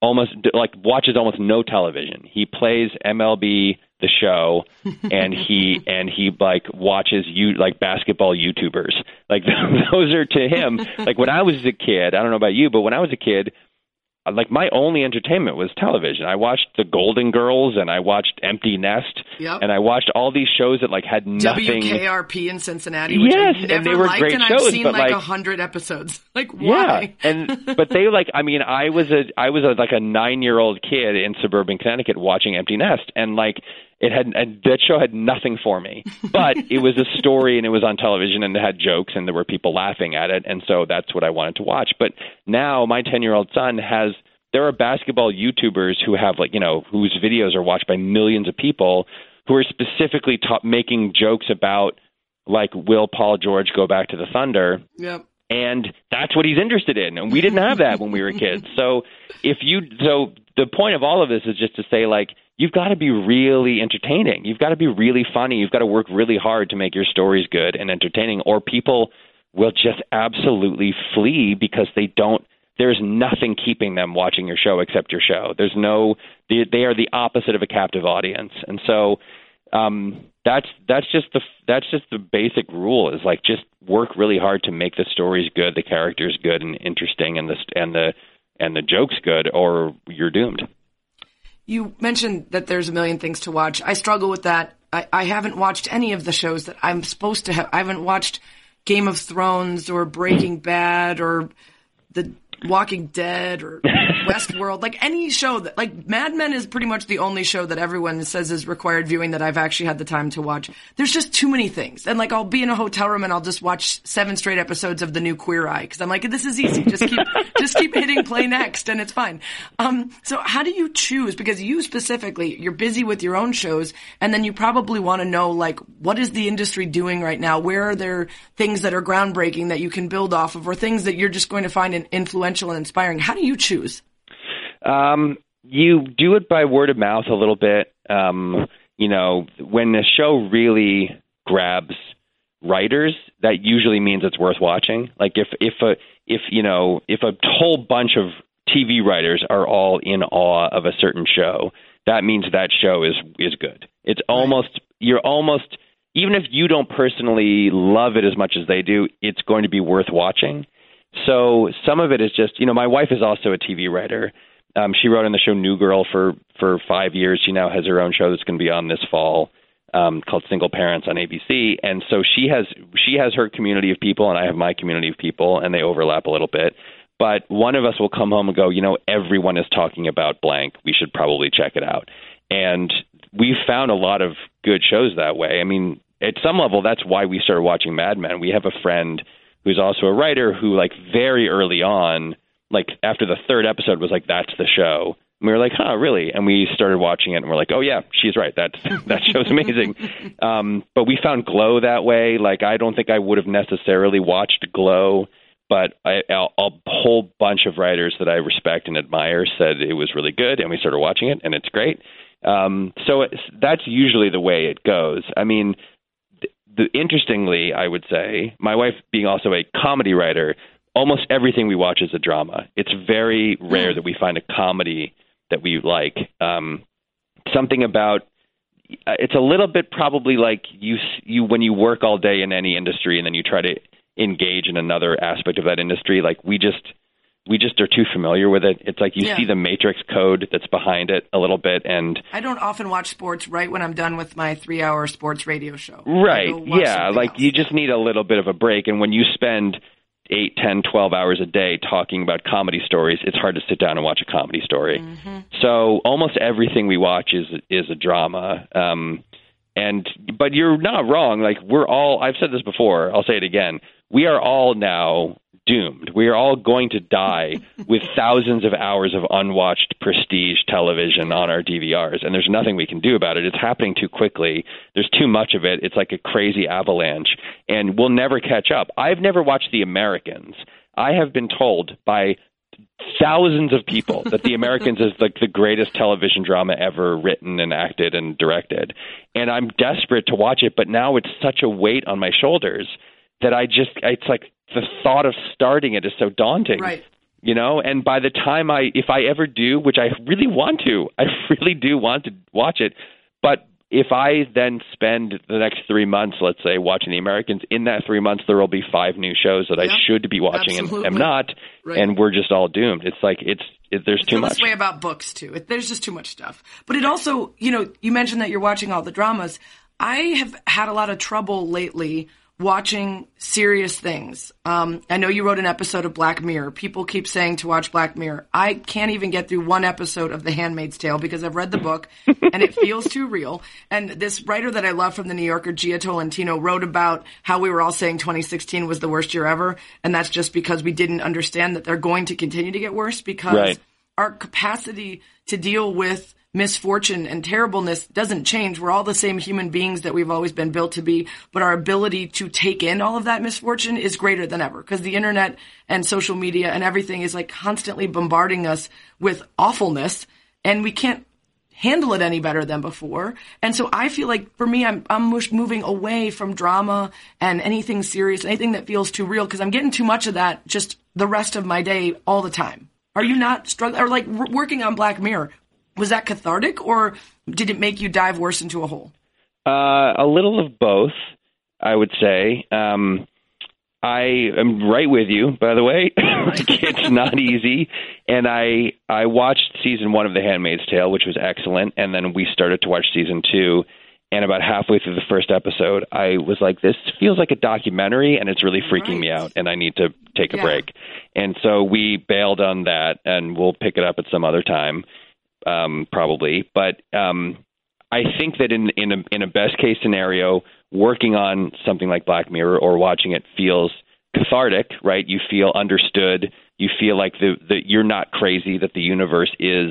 almost like watches almost no television. He plays M L B The Show, and he and he like watches you like basketball YouTubers. Like those are to him. Like when I was a kid, I don't know about you, but when I was a kid, like my only entertainment was television. I watched The Golden Girls and I watched Empty Nest, yep. and I watched all these shows that like had nothing. W K R P in Cincinnati, which yes, I never and they were liked, great and shows. I've seen but like a like, hundred episodes. Like why? Yeah, and but they like. I mean, I was a I was a, like a nine year old kid in suburban Connecticut watching Empty Nest, and like it had and that show had nothing for me, but it was a story and it was on television and it had jokes and there were people laughing at it, and so that's what I wanted to watch. But now my ten year old son has. There are basketball YouTubers who have like, you know, whose videos are watched by millions of people who are specifically ta- making jokes about like, will Paul George go back to the Thunder? Yep. And that's what he's interested in. And we didn't have that when we were kids. So if you, so the point of all of this is just to say like, you've got to be really entertaining. You've got to be really funny. You've got to work really hard to make your stories good and entertaining, or people will just absolutely flee because they don't. There's nothing keeping them watching your show except your show. There's no, they, they are the opposite of a captive audience. And so um, that's, that's just the, that's just the basic rule is like, just work really hard to make the stories good, the characters good and interesting and the, and the, and the jokes good, or you're doomed. You mentioned that there's a million things to watch. I struggle with that. I, I haven't watched any of the shows that I'm supposed to have. I haven't watched Game of Thrones or Breaking Bad or the Walking Dead or Westworld, like any show that, like Mad Men is pretty much the only show that everyone says is required viewing that I've actually had the time to watch. There's just too many things. And like, I'll be in a hotel room and I'll just watch seven straight episodes of the new Queer Eye. Cause I'm like, this is easy. Just keep, just keep hitting play next and it's fine. Um, so how do you choose? Because you specifically, you're busy with your own shows and then you probably want to know, like, what is the industry doing right now? Where are there things that are groundbreaking that you can build off of or things that you're just going to find an influential and inspiring? How do you choose? Um, you do it by word of mouth a little bit. Um, you know, when a show really grabs writers, that usually means it's worth watching. Like if if a if you know if a whole bunch of T V writers are all in awe of a certain show, that means that show is is good. It's almost you're almost even if you don't personally love it as much as they do, it's going to be worth watching. So some of it is just, you know, my wife is also a T V writer. Um, she wrote on the show New Girl for, for five years. She now has her own show that's going to be on this fall um, called Single Parents on A B C. And so she has she has her community of people and I have my community of people and they overlap a little bit. But one of us will come home and go, you know, everyone is talking about blank. We should probably check it out. And we found a lot of good shows that way. I mean, at some level, that's why we started watching Mad Men. We have a friend who's also a writer who, like, very early on, like, after the third episode was like, that's the show. And we were like, huh, really? And we started watching it, and we're like, oh, yeah, she's right. That's, that show's amazing. um, but we found Glow that way. Like, I don't think I would have necessarily watched Glow, but I, a, a whole bunch of writers that I respect and admire said it was really good, and we started watching it, and it's great. Um, so it's, that's usually the way it goes. I mean, interestingly, I would say, my wife being also a comedy writer, almost everything we watch is a drama. It's very rare that we find a comedy that we like. Um, something about it's a little bit probably like you you when you work all day in any industry and then you try to engage in another aspect of that industry. Like we just we just are too familiar with it. It's like you yeah. see the matrix code that's behind it a little bit. And I don't often watch sports right when I'm done with my three hour sports radio show. Right. Yeah. Like else. You just need a little bit of a break. And when you spend eight, ten, twelve hours a day talking about comedy stories, it's hard to sit down and watch a comedy story. Mm-hmm. So almost everything we watch is, is a drama. Um, and, but you're not wrong. Like we're all, I've said this before, I'll say it again. We are all now doomed. We are all going to die with thousands of hours of unwatched prestige television on our D V Rs, and there's nothing we can do about it. It's happening too quickly. There's too much of it. It's like a crazy avalanche, and we'll never catch up. I've never watched The Americans. I have been told by thousands of people that The Americans is like the greatest television drama ever written and acted and directed. And I'm desperate to watch it, but now it's such a weight on my shoulders that I just, it's like the thought of starting it is so daunting. Right. You know, and by the time I, if I ever do, which I really want to, I really do want to watch it. But if I then spend the next three months, let's say, watching The Americans, in that three months, there will be five new shows that yep. I should be watching Absolutely. and am not. Right. And we're just all doomed. It's like, it's, it, there's it's too much. It's this way about books, too. It, there's just too much stuff. But it also, you know, you mentioned that you're watching all the dramas. I have had a lot of trouble lately watching serious things. Um, I know you wrote an episode of Black Mirror. People keep saying to watch Black Mirror. I can't even get through one episode of The Handmaid's Tale because I've read the book and it feels too real. And this writer that I love from The New Yorker, Gia Tolentino, wrote about how we were all saying twenty sixteen was the worst year ever. And that's just because we didn't understand that they're going to continue to get worse because right. our capacity to deal with misfortune and terribleness doesn't change. We're all the same human beings that we've always been built to be, but our ability to take in all of that misfortune is greater than ever because the internet and social media and everything is like constantly bombarding us with awfulness and we can't handle it any better than before. And so I feel like for me, I'm, I'm moving away from drama and anything serious, anything that feels too real because I'm getting too much of that just the rest of my day all the time. Are you not struggling or like r- working on Black Mirror? Was that cathartic, or did it make you dive worse into a hole? Uh, a little of both, I would say. Um, I am right with you, by the way. Like, it's not easy. And I I watched season one of The Handmaid's Tale, which was excellent, and then we started to watch season two. And about halfway through the first episode, I was like, this feels like a documentary, and it's really freaking right. me out, and I need to take a yeah. break. And so we bailed on that, and we'll pick it up at some other time. Um, probably, but um, I think that in in a, in a best case scenario, working on something like Black Mirror or watching it feels cathartic, right? You feel understood. You feel like the, the you're not crazy. That the universe is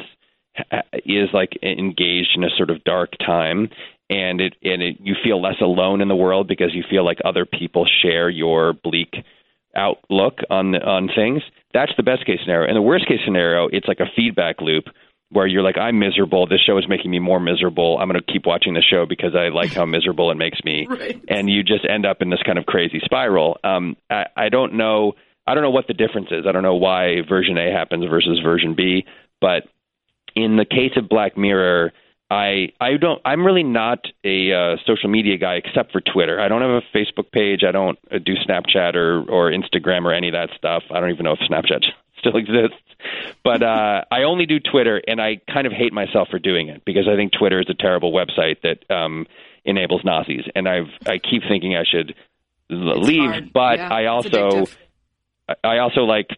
is like engaged in a sort of dark time, and it and it, you feel less alone in the world because you feel like other people share your bleak outlook on on things. That's the best case scenario. And the worst case scenario, it's like a feedback loop, where you're like, I'm miserable. This show is making me more miserable. I'm going to keep watching the show because I like how miserable it makes me. Right. And you just end up in this kind of crazy spiral. Um, I, I don't know. I don't know what the difference is. I don't know why version A happens versus version B. But in the case of Black Mirror, I I don't. I'm really not a uh, social media guy except for Twitter. I don't have a Facebook page. I don't uh, do Snapchat or or Instagram or any of that stuff. I don't even know if Snapchat still exists. But uh, I only do Twitter, and I kind of hate myself for doing it because I think Twitter is a terrible website that um, enables Nazis. And I've I keep thinking I should l- leave, hard. but yeah, I also I also like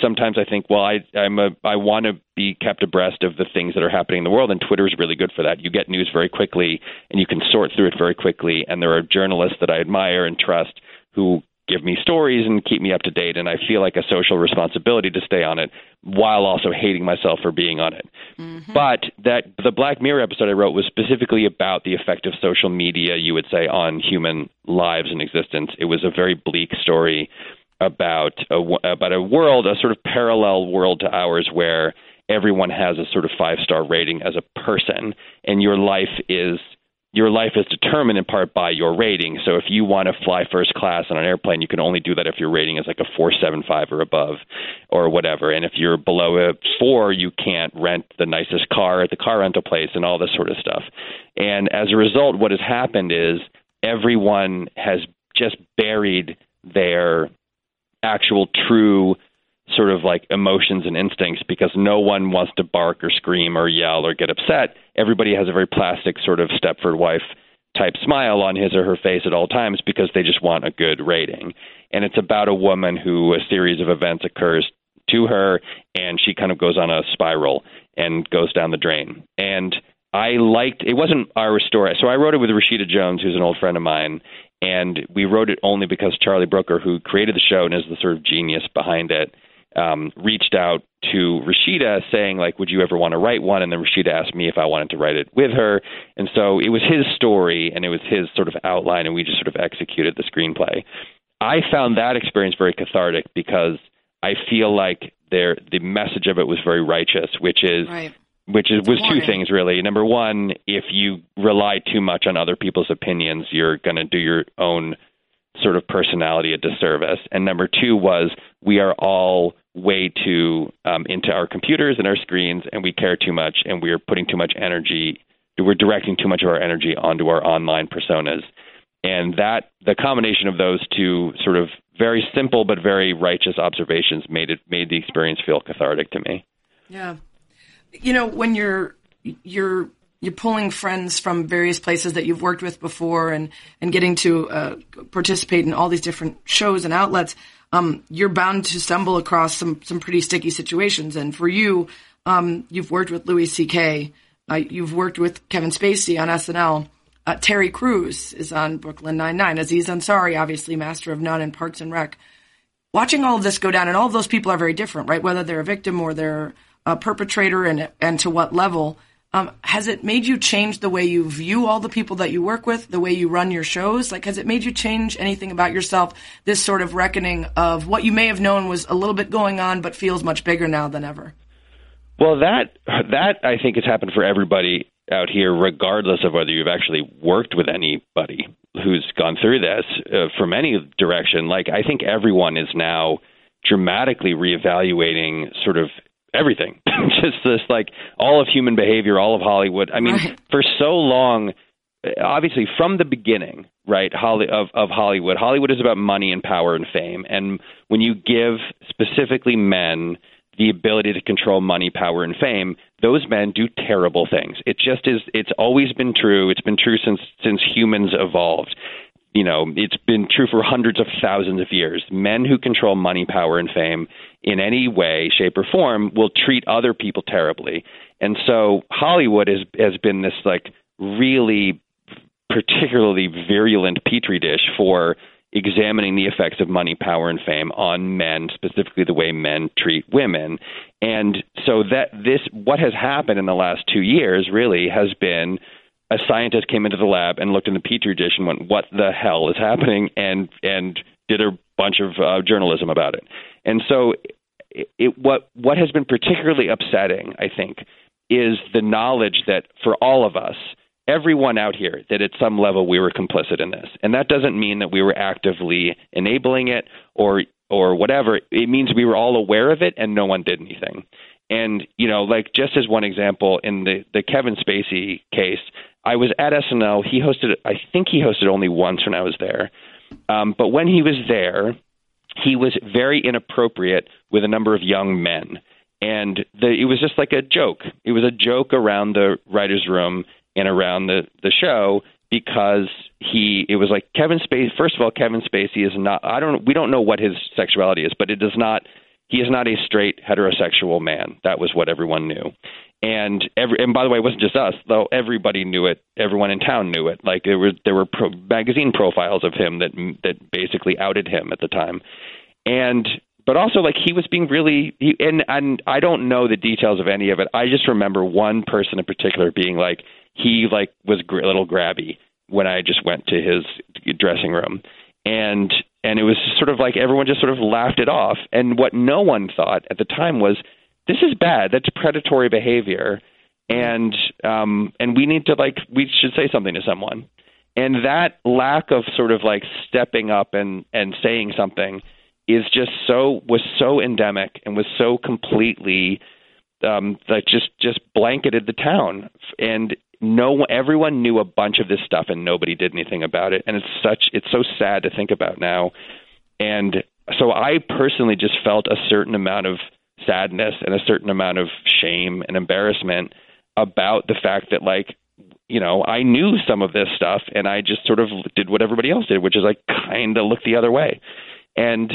sometimes I think, well, I I'm a I want to be kept abreast of the things that are happening in the world, and Twitter is really good for that. You get news very quickly, and you can sort through it very quickly. And there are journalists that I admire and trust who give me stories and keep me up to date, and I feel like a social responsibility to stay on it while also hating myself for being on it. Mm-hmm. But that the Black Mirror episode I wrote was specifically about the effect of social media, you would say, on human lives and existence. It was a very bleak story about a, about a world, a sort of parallel world to ours where everyone has a sort of five-star rating as a person, and your life is... Your life is determined in part by your rating. So if you want to fly first class on an airplane, you can only do that if your rating is like a four seven five or above or whatever. And if you're below a four, you can't rent the nicest car at the car rental place and all this sort of stuff. And as a result, what has happened is everyone has just buried their actual true sort of like emotions and instincts because no one wants to bark or scream or yell or get upset. Everybody has a very plastic sort of Stepford wife type smile on his or her face at all times because they just want a good rating. And it's about a woman who a series of events occurs to her and she kind of goes on a spiral and goes down the drain. And I liked, it wasn't our story. So I wrote it with Rashida Jones, who's an old friend of mine. And we wrote it only because Charlie Brooker, who created the show and is the sort of genius behind it, Um, reached out to Rashida saying, like, would you ever want to write one? And then Rashida asked me if I wanted to write it with her. And so it was his story and it was his sort of outline and we just sort of executed the screenplay. I found that experience very cathartic because I feel like their the message of it was very righteous, which is right. which is it's was warning. Two things really. Number one, if you rely too much on other people's opinions, you're going to do your own sort of personality a disservice. And number two was we are all way too um, into our computers and our screens, and we care too much, and we are putting too much energy. We're directing too much of our energy onto our online personas. And that the combination of those two sort of very simple but very righteous observations made it made the experience feel cathartic to me. Yeah. You know, when you're you're you're pulling friends from various places that you've worked with before and, and getting to uh, participate in all these different shows and outlets, um, you're bound to stumble across some, some pretty sticky situations. And for you, um, you've worked with Louis C K, uh, you've worked with Kevin Spacey on S N L, uh, Terry Crews is on Brooklyn Nine-Nine, Aziz Ansari, obviously, Master of None and Parks and Rec. Watching all of this go down, and all of those people are very different, right? Whether they're a victim or they're a perpetrator and and to what level. Um, has it made you change the way you view all the people that you work with, the way you run your shows? Like, has it made you change anything about yourself, this sort of reckoning of what you may have known was a little bit going on but feels much bigger now than ever? Well, that, that I think has happened for everybody out here, regardless of whether you've actually worked with anybody who's gone through this uh, from any direction. Like, I think everyone is now dramatically reevaluating sort of everything, just this, like, all of human behavior, all of Hollywood. I mean, right. for so long, obviously from the beginning, right, Holly, of, of Hollywood, Hollywood is about money and power and fame. And when you give specifically men the ability to control money, power, and fame, those men do terrible things. It just is, it's always been true. It's been true since since humans evolved. You know, it's been true for hundreds of thousands of years. Men who control money, power, and fame in any way, shape, or form will treat other people terribly. And so Hollywood is, has been this, like, really particularly virulent petri dish for examining the effects of money, power, and fame on men, specifically the way men treat women. And so that this, what has happened in the last two years really has been a scientist came into the lab and looked in the petri dish and went, what the hell is happening? And and did a bunch of uh, journalism about it. And so it, it, what what has been particularly upsetting, I think, is the knowledge that for all of us, everyone out here, that at some level we were complicit in this. And that doesn't mean that we were actively enabling it or or whatever. It means we were all aware of it and no one did anything. And, you know, like, just as one example, in the, the Kevin Spacey case, I was at S N L. He hosted, I think he hosted only once when I was there. Um, but when he was there, he was very inappropriate with a number of young men. And the, it was just like a joke. It was a joke around the writer's room and around the, the show because he, it was like Kevin Spacey. First of all, Kevin Spacey is not, I don't, we don't know what his sexuality is, but it does not, he is not a straight heterosexual man. That was what everyone knew. And every, and by the way, it wasn't just us, though. Everybody knew it. Everyone in town knew it. Like, there were there were pro- magazine profiles of him that that basically outed him at the time. And but also, like, he was being really he, and and I don't know the details of any of it. I just remember one person in particular being like he like was a gr- little grabby when I just went to his dressing room, and and it was sort of like everyone just sort of laughed it off. And what no one thought at the time was, this is bad. That's predatory behavior, and um, and we need to, like, we should say something to someone. And that lack of sort of, like, stepping up and, and saying something is just so was so endemic and was so completely um, like just just blanketed the town. And no, everyone knew a bunch of this stuff, and nobody did anything about it. And it's such it's so sad to think about now. And so I personally just felt a certain amount of sadness and a certain amount of shame and embarrassment about the fact that, like, you know, I knew some of this stuff and I just sort of did what everybody else did, which is, like, kind of look the other way. And,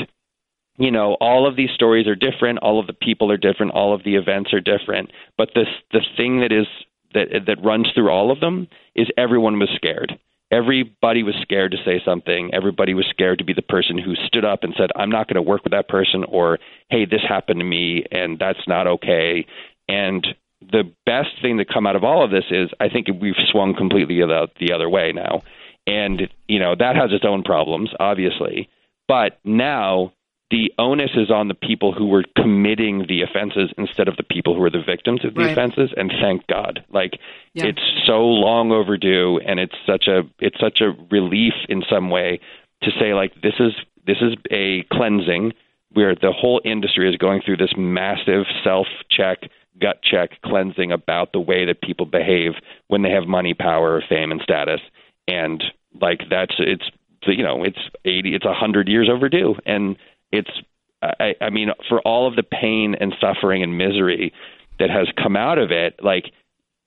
you know, all of these stories are different. All of the people are different. All of the events are different. But this, the thing that is that that runs through all of them is everyone was scared. Everybody was scared to say something. Everybody was scared to be the person who stood up and said, I'm not going to work with that person, or, hey, this happened to me and that's not okay. And the best thing to come out of all of this is, I think we've swung completely the other way now. And, you know, that has its own problems, obviously. But now the onus is on the people who were committing the offenses instead of the people who were the victims of the right. offenses. And thank God, like yeah. it's so long overdue, and it's such a it's such a relief in some way to say, like, this is this is a cleansing where the whole industry is going through this massive self-check, gut check cleansing about the way that people behave when they have money, power, fame, and status. And like that's it's you know it's eighty it's a hundred years overdue, and it's, I, I mean, for all of the pain and suffering and misery that has come out of it, like,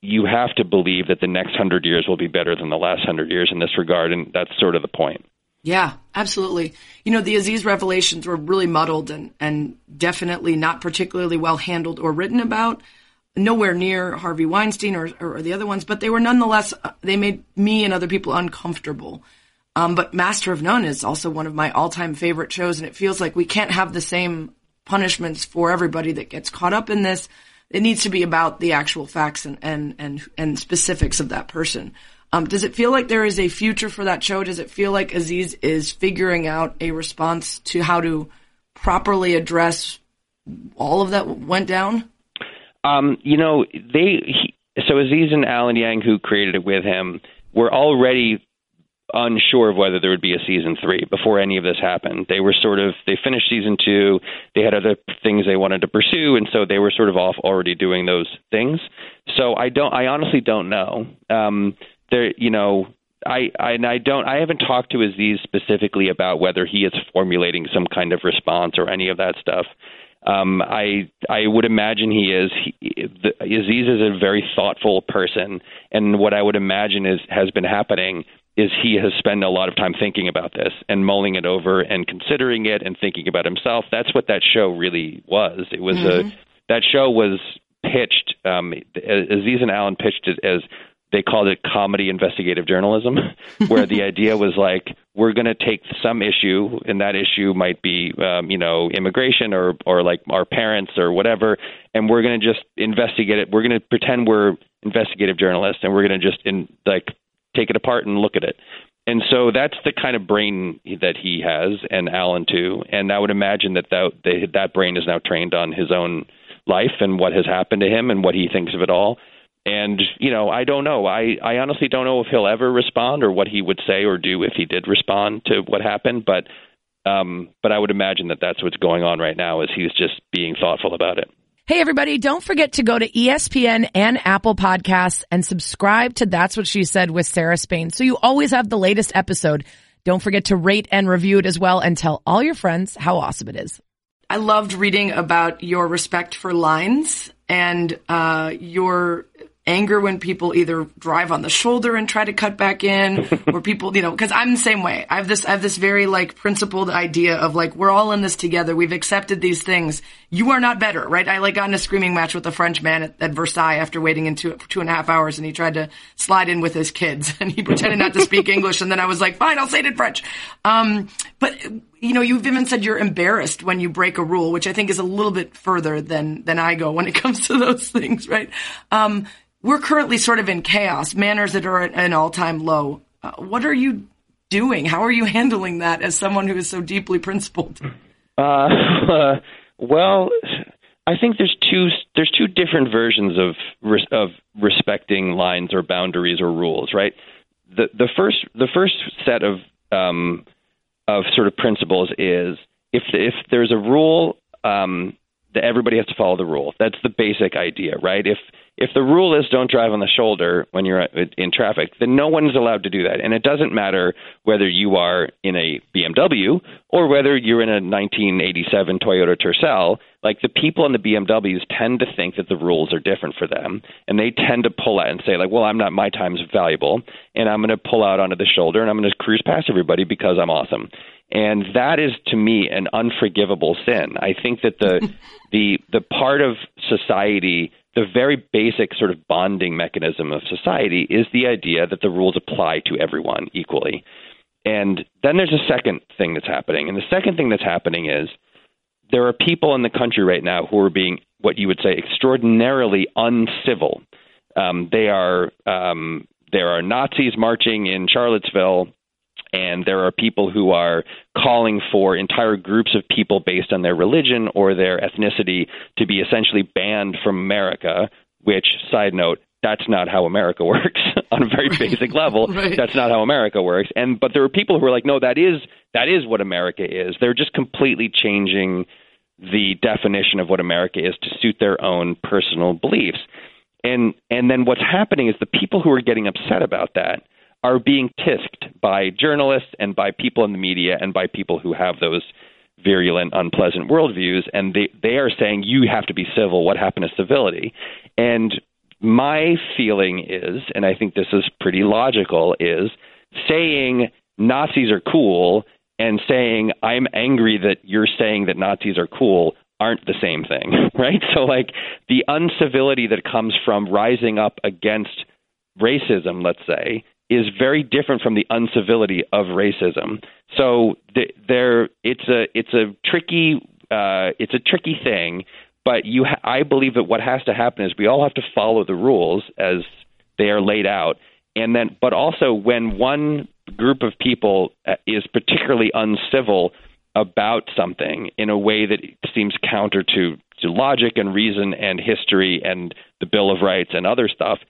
you have to believe that the next hundred years will be better than the last hundred years in this regard. And that's sort of the point. Yeah, absolutely. You know, the Aziz revelations were really muddled and, and definitely not particularly well handled or written about. Nowhere near Harvey Weinstein or, or the other ones, but they were nonetheless, they made me and other people uncomfortable. Um, but Master of None is also one of my all-time favorite shows, and it feels like we can't have the same punishments for everybody that gets caught up in this. It needs to be about the actual facts and and and, and specifics of that person. Um, does it feel like there is a future for that show? Does it feel like Aziz is figuring out a response to how to properly address all of that went down? Um, you know, they he, so Aziz and Alan Yang, who created it with him, were already unsure of whether there would be a season three before any of this happened. They were sort of, they finished season two, they had other things they wanted to pursue, and so they were sort of off already doing those things. So I don't, I honestly don't know. Um, there, you know, I, I, and I don't, I haven't talked to Aziz specifically about whether he is formulating some kind of response or any of that stuff. Um, I, I would imagine he is, he, the, Aziz is a very thoughtful person, and what I would imagine is, has been happening is he has spent a lot of time thinking about this and mulling it over and considering it and thinking about himself. That's what that show really was. It was mm-hmm. a that show was pitched. Um, Aziz and Alan pitched it as, they called it comedy investigative journalism, where the idea was like, we're going to take some issue, and that issue might be, um, you know, immigration or or like our parents or whatever, and we're going to just investigate it. We're going to pretend we're investigative journalists, and we're going to just in like. take it apart and look at it. And so that's the kind of brain that he has, and Alan too. And I would imagine that that, that brain is now trained on his own life and what has happened to him and what he thinks of it all. And, you know, I don't know. I, I honestly don't know if he'll ever respond or what he would say or do if he did respond to what happened. But, um, but I would imagine that that's what's going on right now, is he's just being thoughtful about it. Hey, everybody, don't forget to go to E S P N and Apple Podcasts and subscribe to That's What She Said with Sarah Spain, so you always have the latest episode. Don't forget to rate and review it as well, and tell all your friends how awesome it is. I loved reading about your respect for lines and uh, your anger when people either drive on the shoulder and try to cut back in, or people, you know, because I'm the same way. I have this, I have this very like principled idea of like, we're all in this together. We've accepted these things. You are not better, right? I like got in a screaming match with a French man at, at Versailles after waiting in two, two and a half hours, and he tried to slide in with his kids, and he pretended not to speak English. And then I was like, fine, I'll say it in French. Um, but you know, you've even said you're embarrassed when you break a rule, which I think is a little bit further than, than I go when it comes to those things, right? Um, We're currently sort of in chaos, manners that are at an all-time low. Uh, what are you doing? How are you handling that as someone who is so deeply principled? Uh, uh, well, I think there's two there's two different versions of res- of respecting lines or boundaries or rules, right? The the first the first set of um, of sort of principles is if if there's a rule, um, that everybody has to follow the rule. That's the basic idea, right? If If the rule is don't drive on the shoulder when you're in traffic, then no one is allowed to do that. And it doesn't matter whether you are in a B M W or whether you're in a nineteen eighty-seven Toyota Tercel. Like, the people in the B M Ws tend to think that the rules are different for them, and they tend to pull out and say, like, well, I'm not, my time's valuable, and I'm going to pull out onto the shoulder, and I'm going to cruise past everybody because I'm awesome. And that is, to me, an unforgivable sin. I think that the the the part of society, the very basic sort of bonding mechanism of society, is the idea that the rules apply to everyone equally. And then there's a second thing that's happening. And the second thing that's happening is there are people in the country right now who are being, what you would say, extraordinarily uncivil. Um, they are um, there are Nazis marching in Charlottesville. and there are people who are calling for entire groups of people based on their religion or their ethnicity to be essentially banned from America, which, side note, that's not how America works on a very right. basic level. Right. That's not how America works. And but there are people who are like, no, that is that is what America is. They're just completely changing the definition of what America is to suit their own personal beliefs. And and then what's happening is the people who are getting upset about that are being tisked by journalists and by people in the media and by people who have those virulent, unpleasant worldviews. And they, they are saying, you have to be civil. What happened to civility? And my feeling is, and I think this is pretty logical, is saying Nazis are cool and saying I'm angry that you're saying that Nazis are cool aren't the same thing, right? So like the uncivility that comes from rising up against racism, let's say, is very different from the uncivility of racism. So th- there, it's a it's a tricky uh, it's a tricky thing. But you, ha- I believe that what has to happen is we all have to follow the rules as they are laid out, and then, but also when one group of people is particularly uncivil about something in a way that seems counter to, to logic and reason and history and the Bill of Rights and other stuff,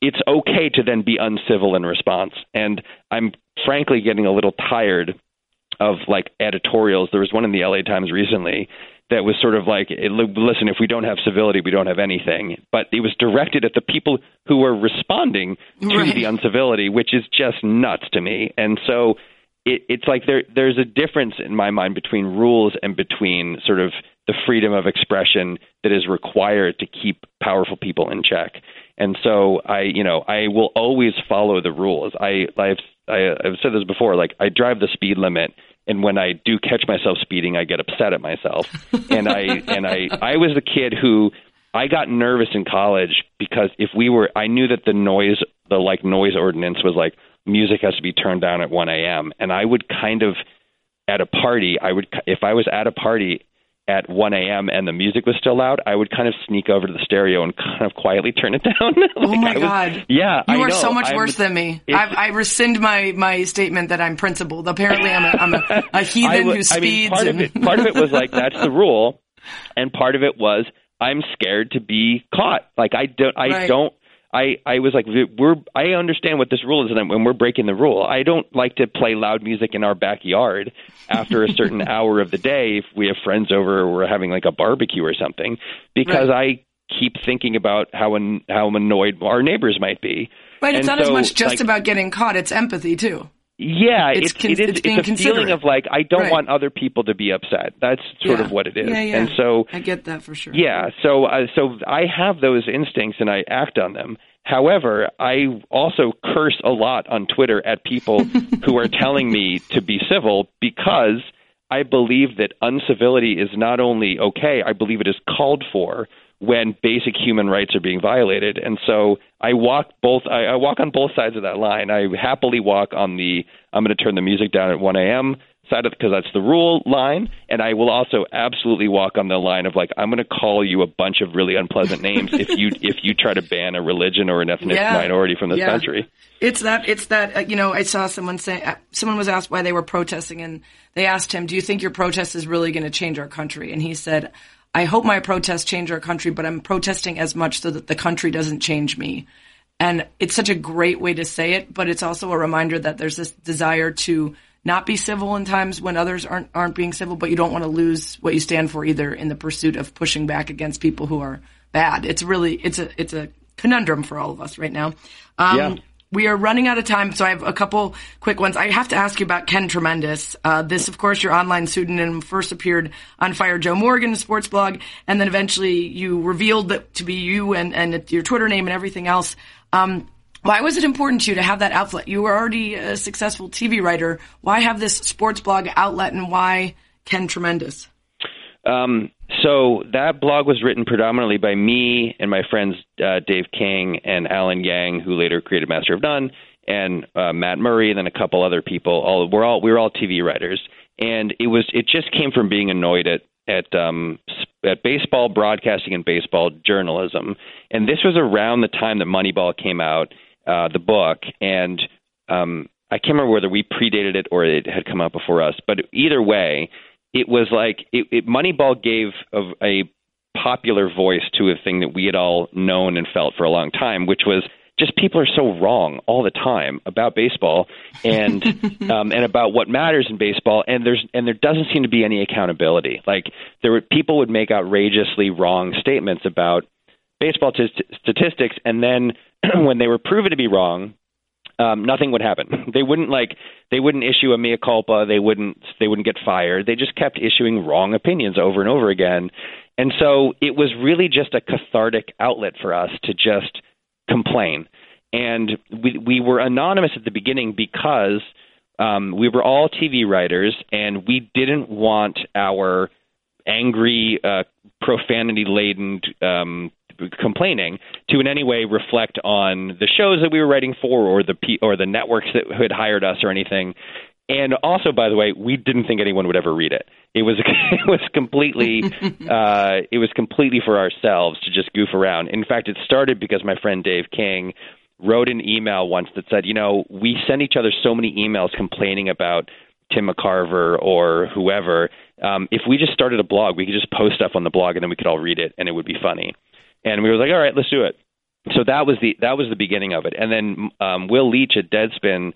it's okay to then be uncivil in response. And I'm frankly getting a little tired of like editorials. There was one in the L A Times recently that was sort of like, listen, if we don't have civility, we don't have anything. But it was directed at the people who were responding to right. the uncivility, which is just nuts to me. And so it, it's like there there's a difference in my mind between rules and between sort of the freedom of expression that is required to keep powerful people in check. And so I, you know, I will always follow the rules. I, I've, I, I've said this before, like I drive the speed limit. And when I do catch myself speeding, I get upset at myself. And I and I, I was the kid who I got nervous in college because if we were, I knew that the noise, the like noise ordinance was like music has to be turned down at one a.m. And I would kind of at a party, I would if I was at a party at one a.m. and the music was still loud, I would kind of sneak over to the stereo and kind of quietly turn it down. like oh my I God. Was, yeah. You I are know. so much I'm, worse than me. I've, I rescind my, my statement that I'm principled. Apparently I'm a, I'm a, a heathen w- who speeds. I mean, part, and... of it, part of it was like, that's the rule. And part of it was, I'm scared to be caught. Like I don't, I right. don't, I, I was like, we're, I understand what this rule is and when we're breaking the rule. I don't like to play loud music in our backyard after a certain hour of the day if we have friends over or we're having like a barbecue or something, because right. I keep thinking about how an, how annoyed our neighbors might be. Right. It's and not so, as much just like, about getting caught. It's empathy, too. Yeah. It's, it's, con- it is, it's, being it's a feeling of like, I don't right. want other people to be upset. That's sort yeah. of what it is. Yeah, yeah. And so I get that for sure. Yeah. So, uh, so I have those instincts and I act on them. However, I also curse a lot on Twitter at people who are telling me to be civil because I believe that uncivility is not only okay, I believe it is called for when basic human rights are being violated. And so I walk both. I, I walk on both sides of that line. I happily walk on the I'm going to turn the music down at one a.m. side of because that's the rule line. And I will also absolutely walk on the line of like, I'm going to call you a bunch of really unpleasant names if you if you try to ban a religion or an ethnic yeah. minority from this yeah. country. It's that it's that, uh, you know, I saw someone say uh, someone was asked why they were protesting and they asked him, do you think your protest is really going to change our country? And he said, I hope my protests change our country, but I'm protesting as much so that the country doesn't change me. And it's such a great way to say it, but it's also a reminder that there's this desire to not be civil in times when others aren't aren't being civil, but you don't want to lose what you stand for either in the pursuit of pushing back against people who are bad. It's really it's a it's a conundrum for all of us right now. Um yeah. We are running out of time, so I have a couple quick ones. I have to ask you about Ken Tremendous. Uh, this, of course, your online pseudonym first appeared on Fire Joe Morgan, sports blog, and then eventually you revealed that to be you and, and your Twitter name and everything else. Um, why was it important to you to have that outlet? You were already a successful T V writer. Why have this sports blog outlet, and why Ken Tremendous? Um, so that blog was written predominantly by me and my friends uh, Dave King and Alan Yang, who later created Master of None, and uh, Matt Murray, and then a couple other people. All we're all we were all T V writers, and it was it just came from being annoyed at at um, at baseball broadcasting and baseball journalism. And this was around the time that Moneyball came out, uh, the book, and um, I can't remember whether we predated it or it had come out before us, but either way, it was like it, it, Moneyball gave of a popular voice to a thing that we had all known and felt for a long time, which was just people are so wrong all the time about baseball and um, and about what matters in baseball, and there's and there doesn't seem to be any accountability. Like there were people would make outrageously wrong statements about baseball t- statistics, and then when they were proven to be wrong, um, nothing would happen. They wouldn't like they wouldn't issue a mea culpa. They wouldn't they wouldn't get fired. They just kept issuing wrong opinions over and over again, and so it was really just a cathartic outlet for us to just complain. And we we were anonymous at the beginning because um, we were all T V writers, and we didn't want our angry, uh, profanity-laden um, complaining to in any way reflect on the shows that we were writing for, or the P- or the networks that had hired us, or anything. And also, by the way, we didn't think anyone would ever read it. It was it was completely uh, it was completely for ourselves to just goof around. In fact, it started because my friend Dave King wrote an email once that said, you know, we send each other so many emails complaining about Tim McCarver or whoever. Um, if we just started a blog, we could just post stuff on the blog and then we could all read it and it would be funny. And we were like, all right, let's do it. So that was the that was the beginning of it. And then um, Will Leitch at Deadspin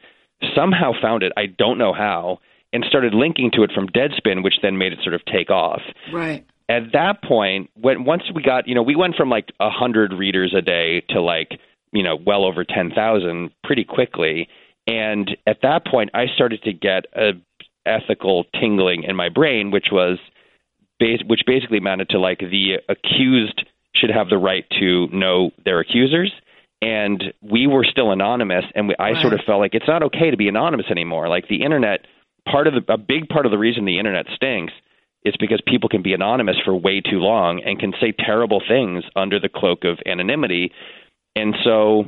somehow found it, I don't know how, and started linking to it from Deadspin, which then made it sort of take off. Right. At that point, when once we got, you know, we went from like one hundred readers a day to like, you know, well over ten thousand pretty quickly. And at that point, I started to get a ethical tingling in my brain, which was, bas- which basically amounted to like the accused should have the right to know their accusers. And we were still anonymous, and we, I right. sort of felt like it's not okay to be anonymous anymore. Like the internet, part of the, a big part of the reason the internet stinks is because people can be anonymous for way too long and can say terrible things under the cloak of anonymity. And so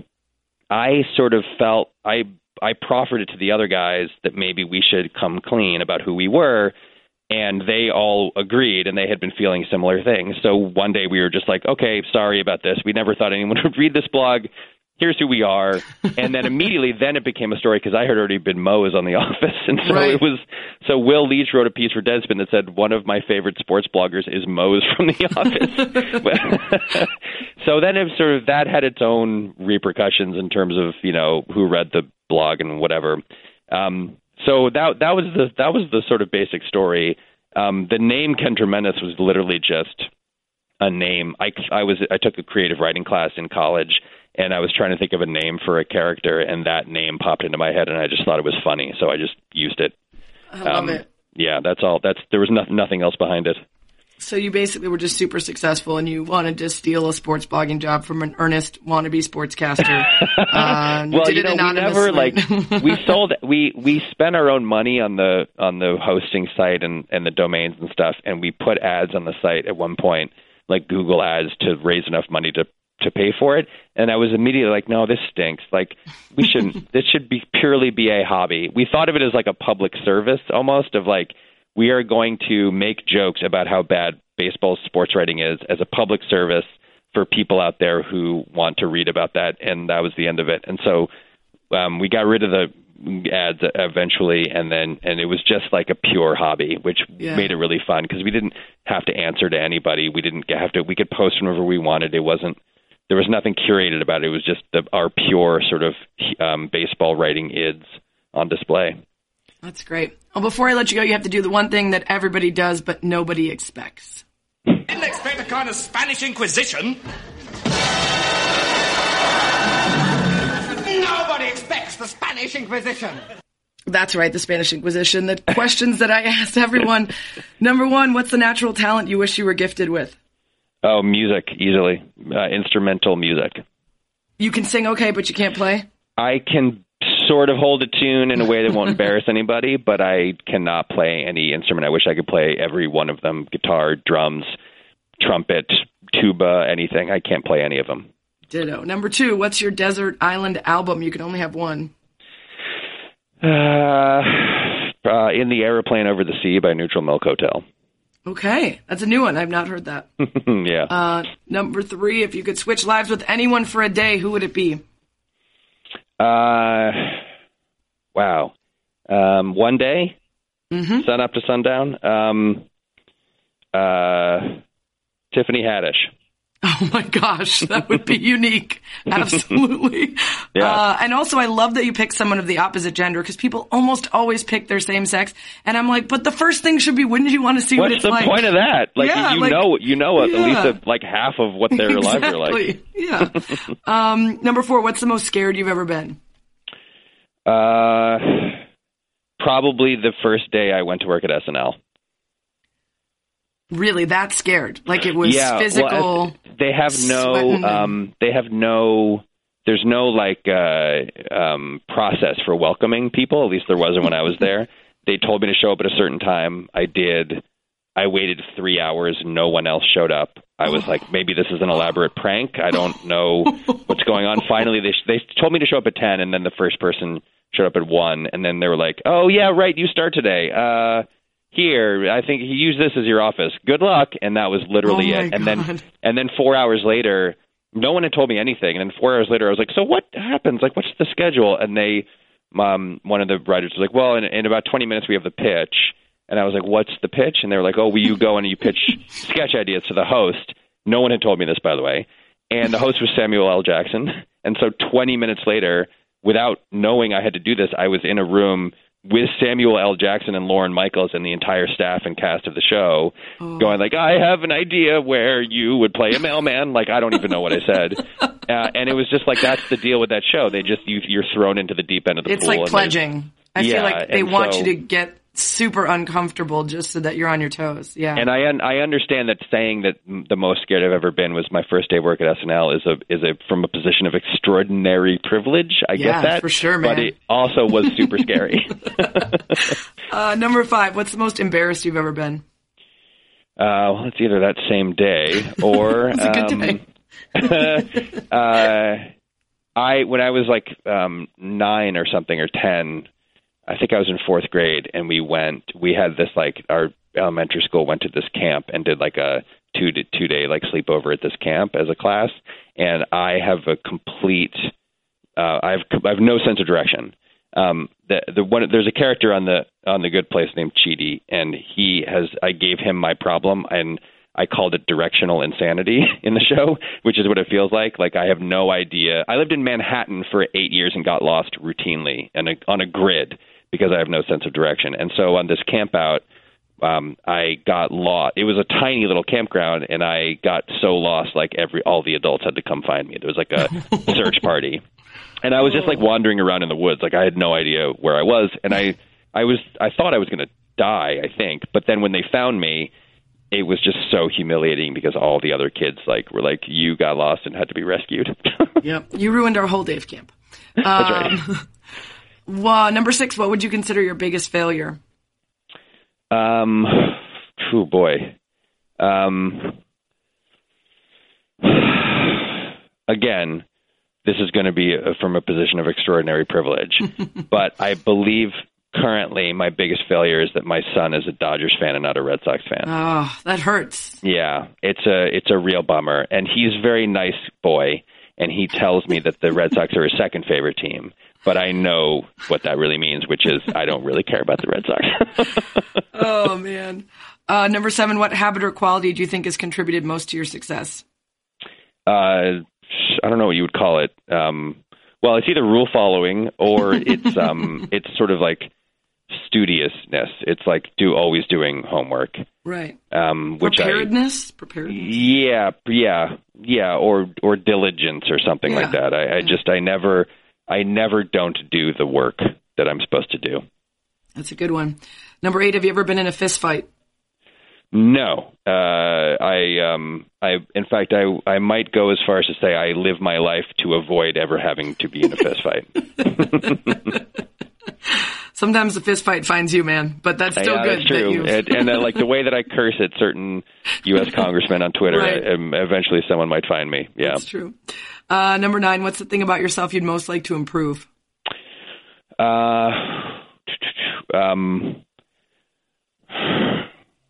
I sort of felt I I proffered it to the other guys that maybe we should come clean about who we were, and they all agreed, and they had been feeling similar things. So one day we were just like, okay, sorry about this. We never thought anyone would read this blog. Here's who we are. And then immediately then it became a story because I had already been Moe's on The Office. And so right. it was so Will Leitch wrote a piece for Deadspin that said, one of my favorite sports bloggers is Moe's from The Office. So then it sort of that had its own repercussions in terms of, you know, who read the blog and whatever. Um So that that was the that was the sort of basic story. Um, the name Kendra Menace was literally just a name. I, I was I took a creative writing class in college, and I was trying to think of a name for a character, and that name popped into my head, and I just thought it was funny, so I just used it. I love um, it. Yeah, that's all. That's there was no, nothing else behind it. So you basically were just super successful, and you wanted to steal a sports blogging job from an earnest wannabe sportscaster. Uh, well, did you know, it anonymously. We never like we sold we we spent our own money on the on the hosting site and, and the domains and stuff, and we put ads on the site at one point, like Google ads, to raise enough money to to pay for it. And I was immediately like, no, this stinks. Like we shouldn't. This should be purely be a hobby. We thought of it as like a public service almost of like, we are going to make jokes about how bad baseball sports writing is as a public service for people out there who want to read about that. And that was the end of it. And so um, we got rid of the ads eventually. And then and it was just like a pure hobby, which yeah. made it really fun because we didn't have to answer to anybody. We didn't have to. We could post whenever we wanted. It wasn't there was nothing curated about it. It was just the, our pure sort of um, baseball writing ids on display. That's great. Well, before I let you go, you have to do the one thing that everybody does but nobody expects. Didn't expect a kind of Spanish Inquisition. Nobody expects the Spanish Inquisition. That's right, the Spanish Inquisition. The questions that I asked everyone. Number one, what's the natural talent you wish you were gifted with? Oh, music, easily. Uh, instrumental music. You can sing okay, but you can't play? I can sort of hold a tune in a way that won't embarrass anybody, but I cannot play any instrument. I wish I could play every one of them: guitar, drums, trumpet, tuba, anything. I can't play any of them. Ditto. Number two, what's your desert island album? You can only have one. Uh, uh, In the Airplane Over the Sea by Neutral Milk Hotel. Okay. That's a new one. I've not heard that. Yeah. Uh, number three, if you could switch lives with anyone for a day, who would it be? Uh, wow. Um, one day, mm-hmm. sun up to sundown, um, uh, Tiffany Haddish. Oh, my gosh. That would be unique. Absolutely. Yeah. Uh, and also, I love that you pick someone of the opposite gender because people almost always pick their same sex. And I'm like, but the first thing should be, wouldn't you want to see What's what it's like? What's the point of that? Like, yeah, you, like, know, you know yeah. at least a, like half of what their exactly. lives are like. Yeah. um, number four, what's the most scared you've ever been? Uh, probably the first day I went to work at S N L. Really, that scared? Like it was yeah, physical. Well, they have no. Um, they have no. There's no like uh, um, process for welcoming people. At least there wasn't when I was there. They told me to show up at a certain time. I did. I waited three hours. No one else showed up. I was like, maybe this is an elaborate prank. I don't know what's going on. Finally, they they told me to show up at ten, and then the first person showed up at one, and then they were like, "Oh yeah, right, you start today." Uh, Here, I think you use this as your office. Good luck. And that was literally oh it. And God. then and then four hours later, no one had told me anything. And then four hours later, I was like, so what happens? Like, what's the schedule? And they, um, one of the writers was like, well, in, in about twenty minutes, we have the pitch. And I was like, what's the pitch? And they were like, oh, well, you go and you pitch sketch ideas to the host. No one had told me this, by the way. And the host was Samuel L. Jackson. And so twenty minutes later, without knowing I had to do this, I was in a room with Samuel L. Jackson and Lorne Michaels and the entire staff and cast of the show oh. going like, I have an idea where you would play a mailman. Like, I don't even know what I said. uh, and it was just like, that's the deal with that show. They just, you, you're thrown into the deep end of the it's pool. It's like pledging. They, I yeah, feel like they want so, you to get super uncomfortable just so that you're on your toes. Yeah. And I un- I understand that saying that the most scared I've ever been was my first day of work at S N L is a is a from a position of extraordinary privilege. I yeah, get that. For sure, man. But it also was super scary. uh, number five, what's the most embarrassed you've ever been? Uh, well, it's either that same day or it's a good day. um, uh, I when I was like um, nine or something or ten. I think I was in fourth grade, and we went, we had this, like, our elementary school went to this camp and did, like, a two to two day, like, sleepover at this camp as a class. And I have a complete, uh, I have, I have no sense of direction. Um, the, the one, there's a character on the, on the Good Place named Chidi, and he has, I gave him my problem, and I called it directional insanity in the show, which is what it feels like. Like, I have no idea. I lived in Manhattan for eight years and got lost routinely and on a grid, because I have no sense of direction. And so on this camp out, um, I got lost. It was a tiny little campground, and I got so lost, like every all the adults had to come find me. There was like a search party. And I was just like wandering around in the woods. Like I had no idea where I was. And I, I, was, I thought I was going to die, I think. But then when they found me, it was just so humiliating because all the other kids like were like, you got lost and had to be rescued. Yep. You ruined our whole day of camp. Um, That's right. Well, number six, what would you consider your biggest failure? Um, oh, boy. Um, again, this is going to be a, from a position of extraordinary privilege. But I believe currently my biggest failure is that my son is a Dodgers fan and not a Red Sox fan. Oh, that hurts. Yeah, it's a, it's a real bummer. And he's a very nice boy, and he tells me that the Red Sox are his second favorite team. But I know what that really means, which is I don't really care about the Red Sox. Oh, man. Uh, number seven, what habit or quality do you think has contributed most to your success? Uh, I don't know what you would call it. Um, well, it's either rule following or it's um, it's sort of like studiousness. It's like do always doing homework. Right. Um, which preparedness? I, preparedness? Yeah, yeah, yeah, or, or diligence or something yeah. like that. I, I yeah. just, I never... I never don't do the work that I'm supposed to do. That's a good one. Number eight, have you ever been in a fist fight? No. Uh, I, um, I, in fact, I, I might go as far as to say I live my life to avoid ever having to be in a fist fight. Sometimes the fist fight finds you, man, but that's still yeah, good. That's true. That and, and uh, like the way that I curse at certain U S congressmen on Twitter, right. I, um, eventually someone might find me. Yeah, that's true. Uh, number nine, what's the thing about yourself you'd most like to improve? Uh, um,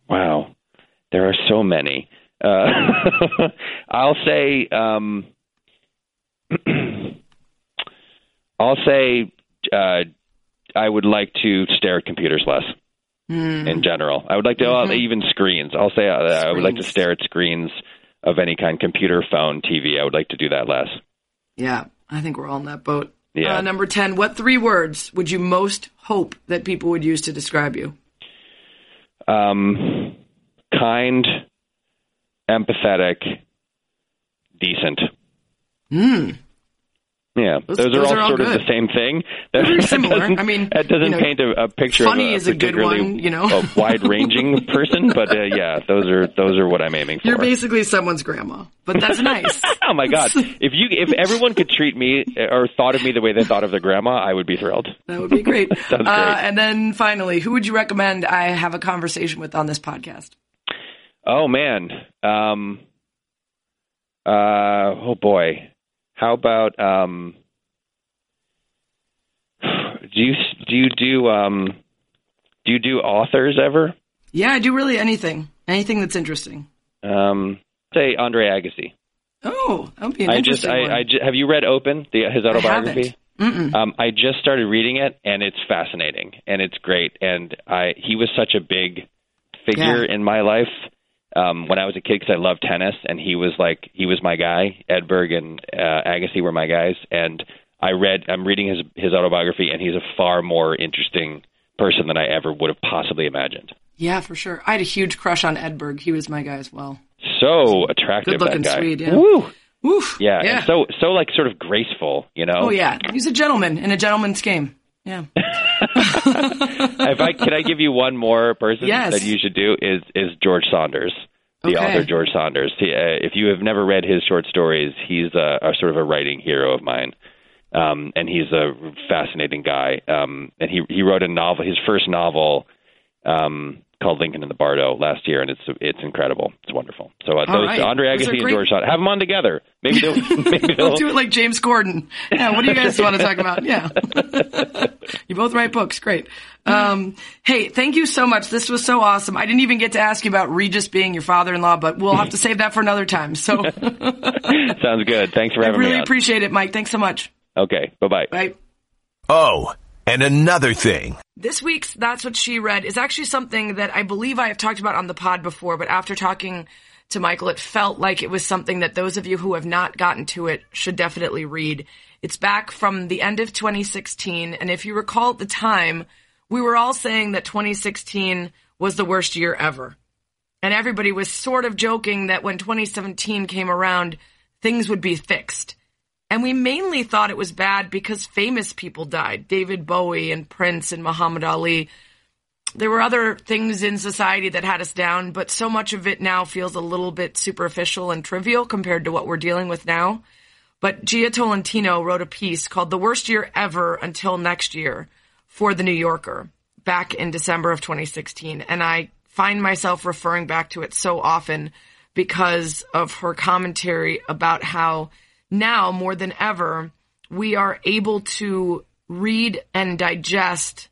wow, there are so many. Uh, I'll say, um, I'll say, uh, I would like to stare at computers less. Mm. In general, I would like to mm-hmm. uh, even screens. I'll say uh, screens. I would like to stare at screens of any kind, computer, phone, T V. I would like to do that less. Yeah, I think we're all in that boat. Yeah. Uh, number ten, what three words would you most hope that people would use to describe you? Um, kind, empathetic, decent. Mm. Yeah, those, those, those are all, are all sort good. Of the same thing. That, They're similar. I mean, that doesn't you know, paint a, a picture of a, a particularly one, you know? wide-ranging person, but uh, yeah, those are those are what I'm aiming for. You're basically someone's grandma, but that's nice. Oh my God! If you if everyone could treat me or thought of me the way they thought of their grandma, I would be thrilled. That would be great. Sounds uh, great. And then finally, who would you recommend I have a conversation with on this podcast? Oh man, um, uh, oh boy. How about um, do you do you do um, do you do authors ever? Yeah, I do really anything, anything that's interesting. Um, say Andre Agassi. Oh, that would be an I interesting just, one. I, I just, have you read Open, the, his autobiography? I haven't. Mm-mm. Um, I just started reading it, and it's fascinating, and it's great. And I he was such a big figure yeah. in my life. Um, when I was a kid, because I loved tennis, and he was like, he was my guy. Edberg and uh, Agassi were my guys, and I read, I'm reading his his autobiography, and he's a far more interesting person than I ever would have possibly imagined. Yeah, for sure. I had a huge crush on Edberg. He was my guy as well. So attractive, good looking, that guy. Sweet, yeah. Woo! Oof. Yeah, yeah. And so so like sort of graceful, you know. Oh yeah, he's a gentleman in a gentleman's game. Yeah. if I can I give you one more person yes. that you should do is is George Saunders, the okay. author George Saunders. He, uh, if you have never read his short stories, he's a, a sort of a writing hero of mine, um, and he's a fascinating guy. Um, and he he wrote a novel, his first novel, um, called Lincoln and the Bardo last year, and it's it's incredible. It's wonderful. So uh, those, right. Andre Agassi and great... George Saunders, have them on together. Maybe they'll, maybe they'll... we'll do it like James Corden. Yeah, what do you guys want to talk about? Yeah. You both write books. Great. Um, hey, thank you so much. This was so awesome. I didn't even get to ask you about Regis being your father-in-law, but we'll have to save that for another time. So sounds good. Thanks for having me on. I really appreciate it, Mike. Thanks so much. Okay. Bye-bye. Bye. Oh, and another thing. This week's That's What She Read is actually something that I believe I have talked about on the pod before, but after talking to Michael, it felt like it was something that those of you who have not gotten to it should definitely read. It's back from the end of twenty sixteen, and if you recall at the time, we were all saying that twenty sixteen was the worst year ever. And everybody was sort of joking that when twenty seventeen came around, things would be fixed. And we mainly thought it was bad because famous people died. David Bowie and Prince and Muhammad Ali. There were other things in society that had us down, but so much of it now feels a little bit superficial and trivial compared to what we're dealing with now. But Gia Tolentino wrote a piece called The Worst Year Ever Until Next Year for The New Yorker back in December of twenty sixteen. And I find myself referring back to it so often because of her commentary about how now, more than ever, we are able to read and digest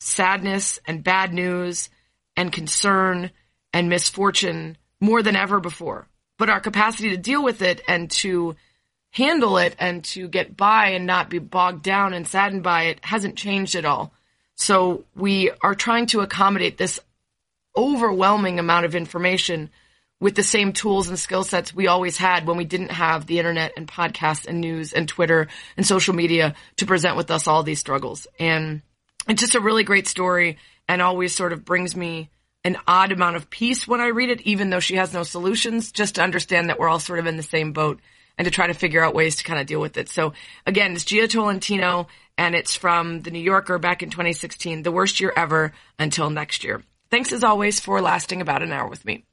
sadness and bad news and concern and misfortune more than ever before. But our capacity to deal with it and to handle it and to get by and not be bogged down and saddened by it hasn't changed at all. So we are trying to accommodate this overwhelming amount of information with the same tools and skill sets we always had when we didn't have the internet and podcasts and news and Twitter and social media to present with us all these struggles. And it's just a really great story and always sort of brings me an odd amount of peace when I read it, even though she has no solutions, just to understand that we're all sort of in the same boat and to try to figure out ways to kind of deal with it. So again, it's Gia Tolentino and it's from The New Yorker back in twenty sixteen, The Worst Year Ever Until Next Year. Thanks as always for lasting about an hour with me.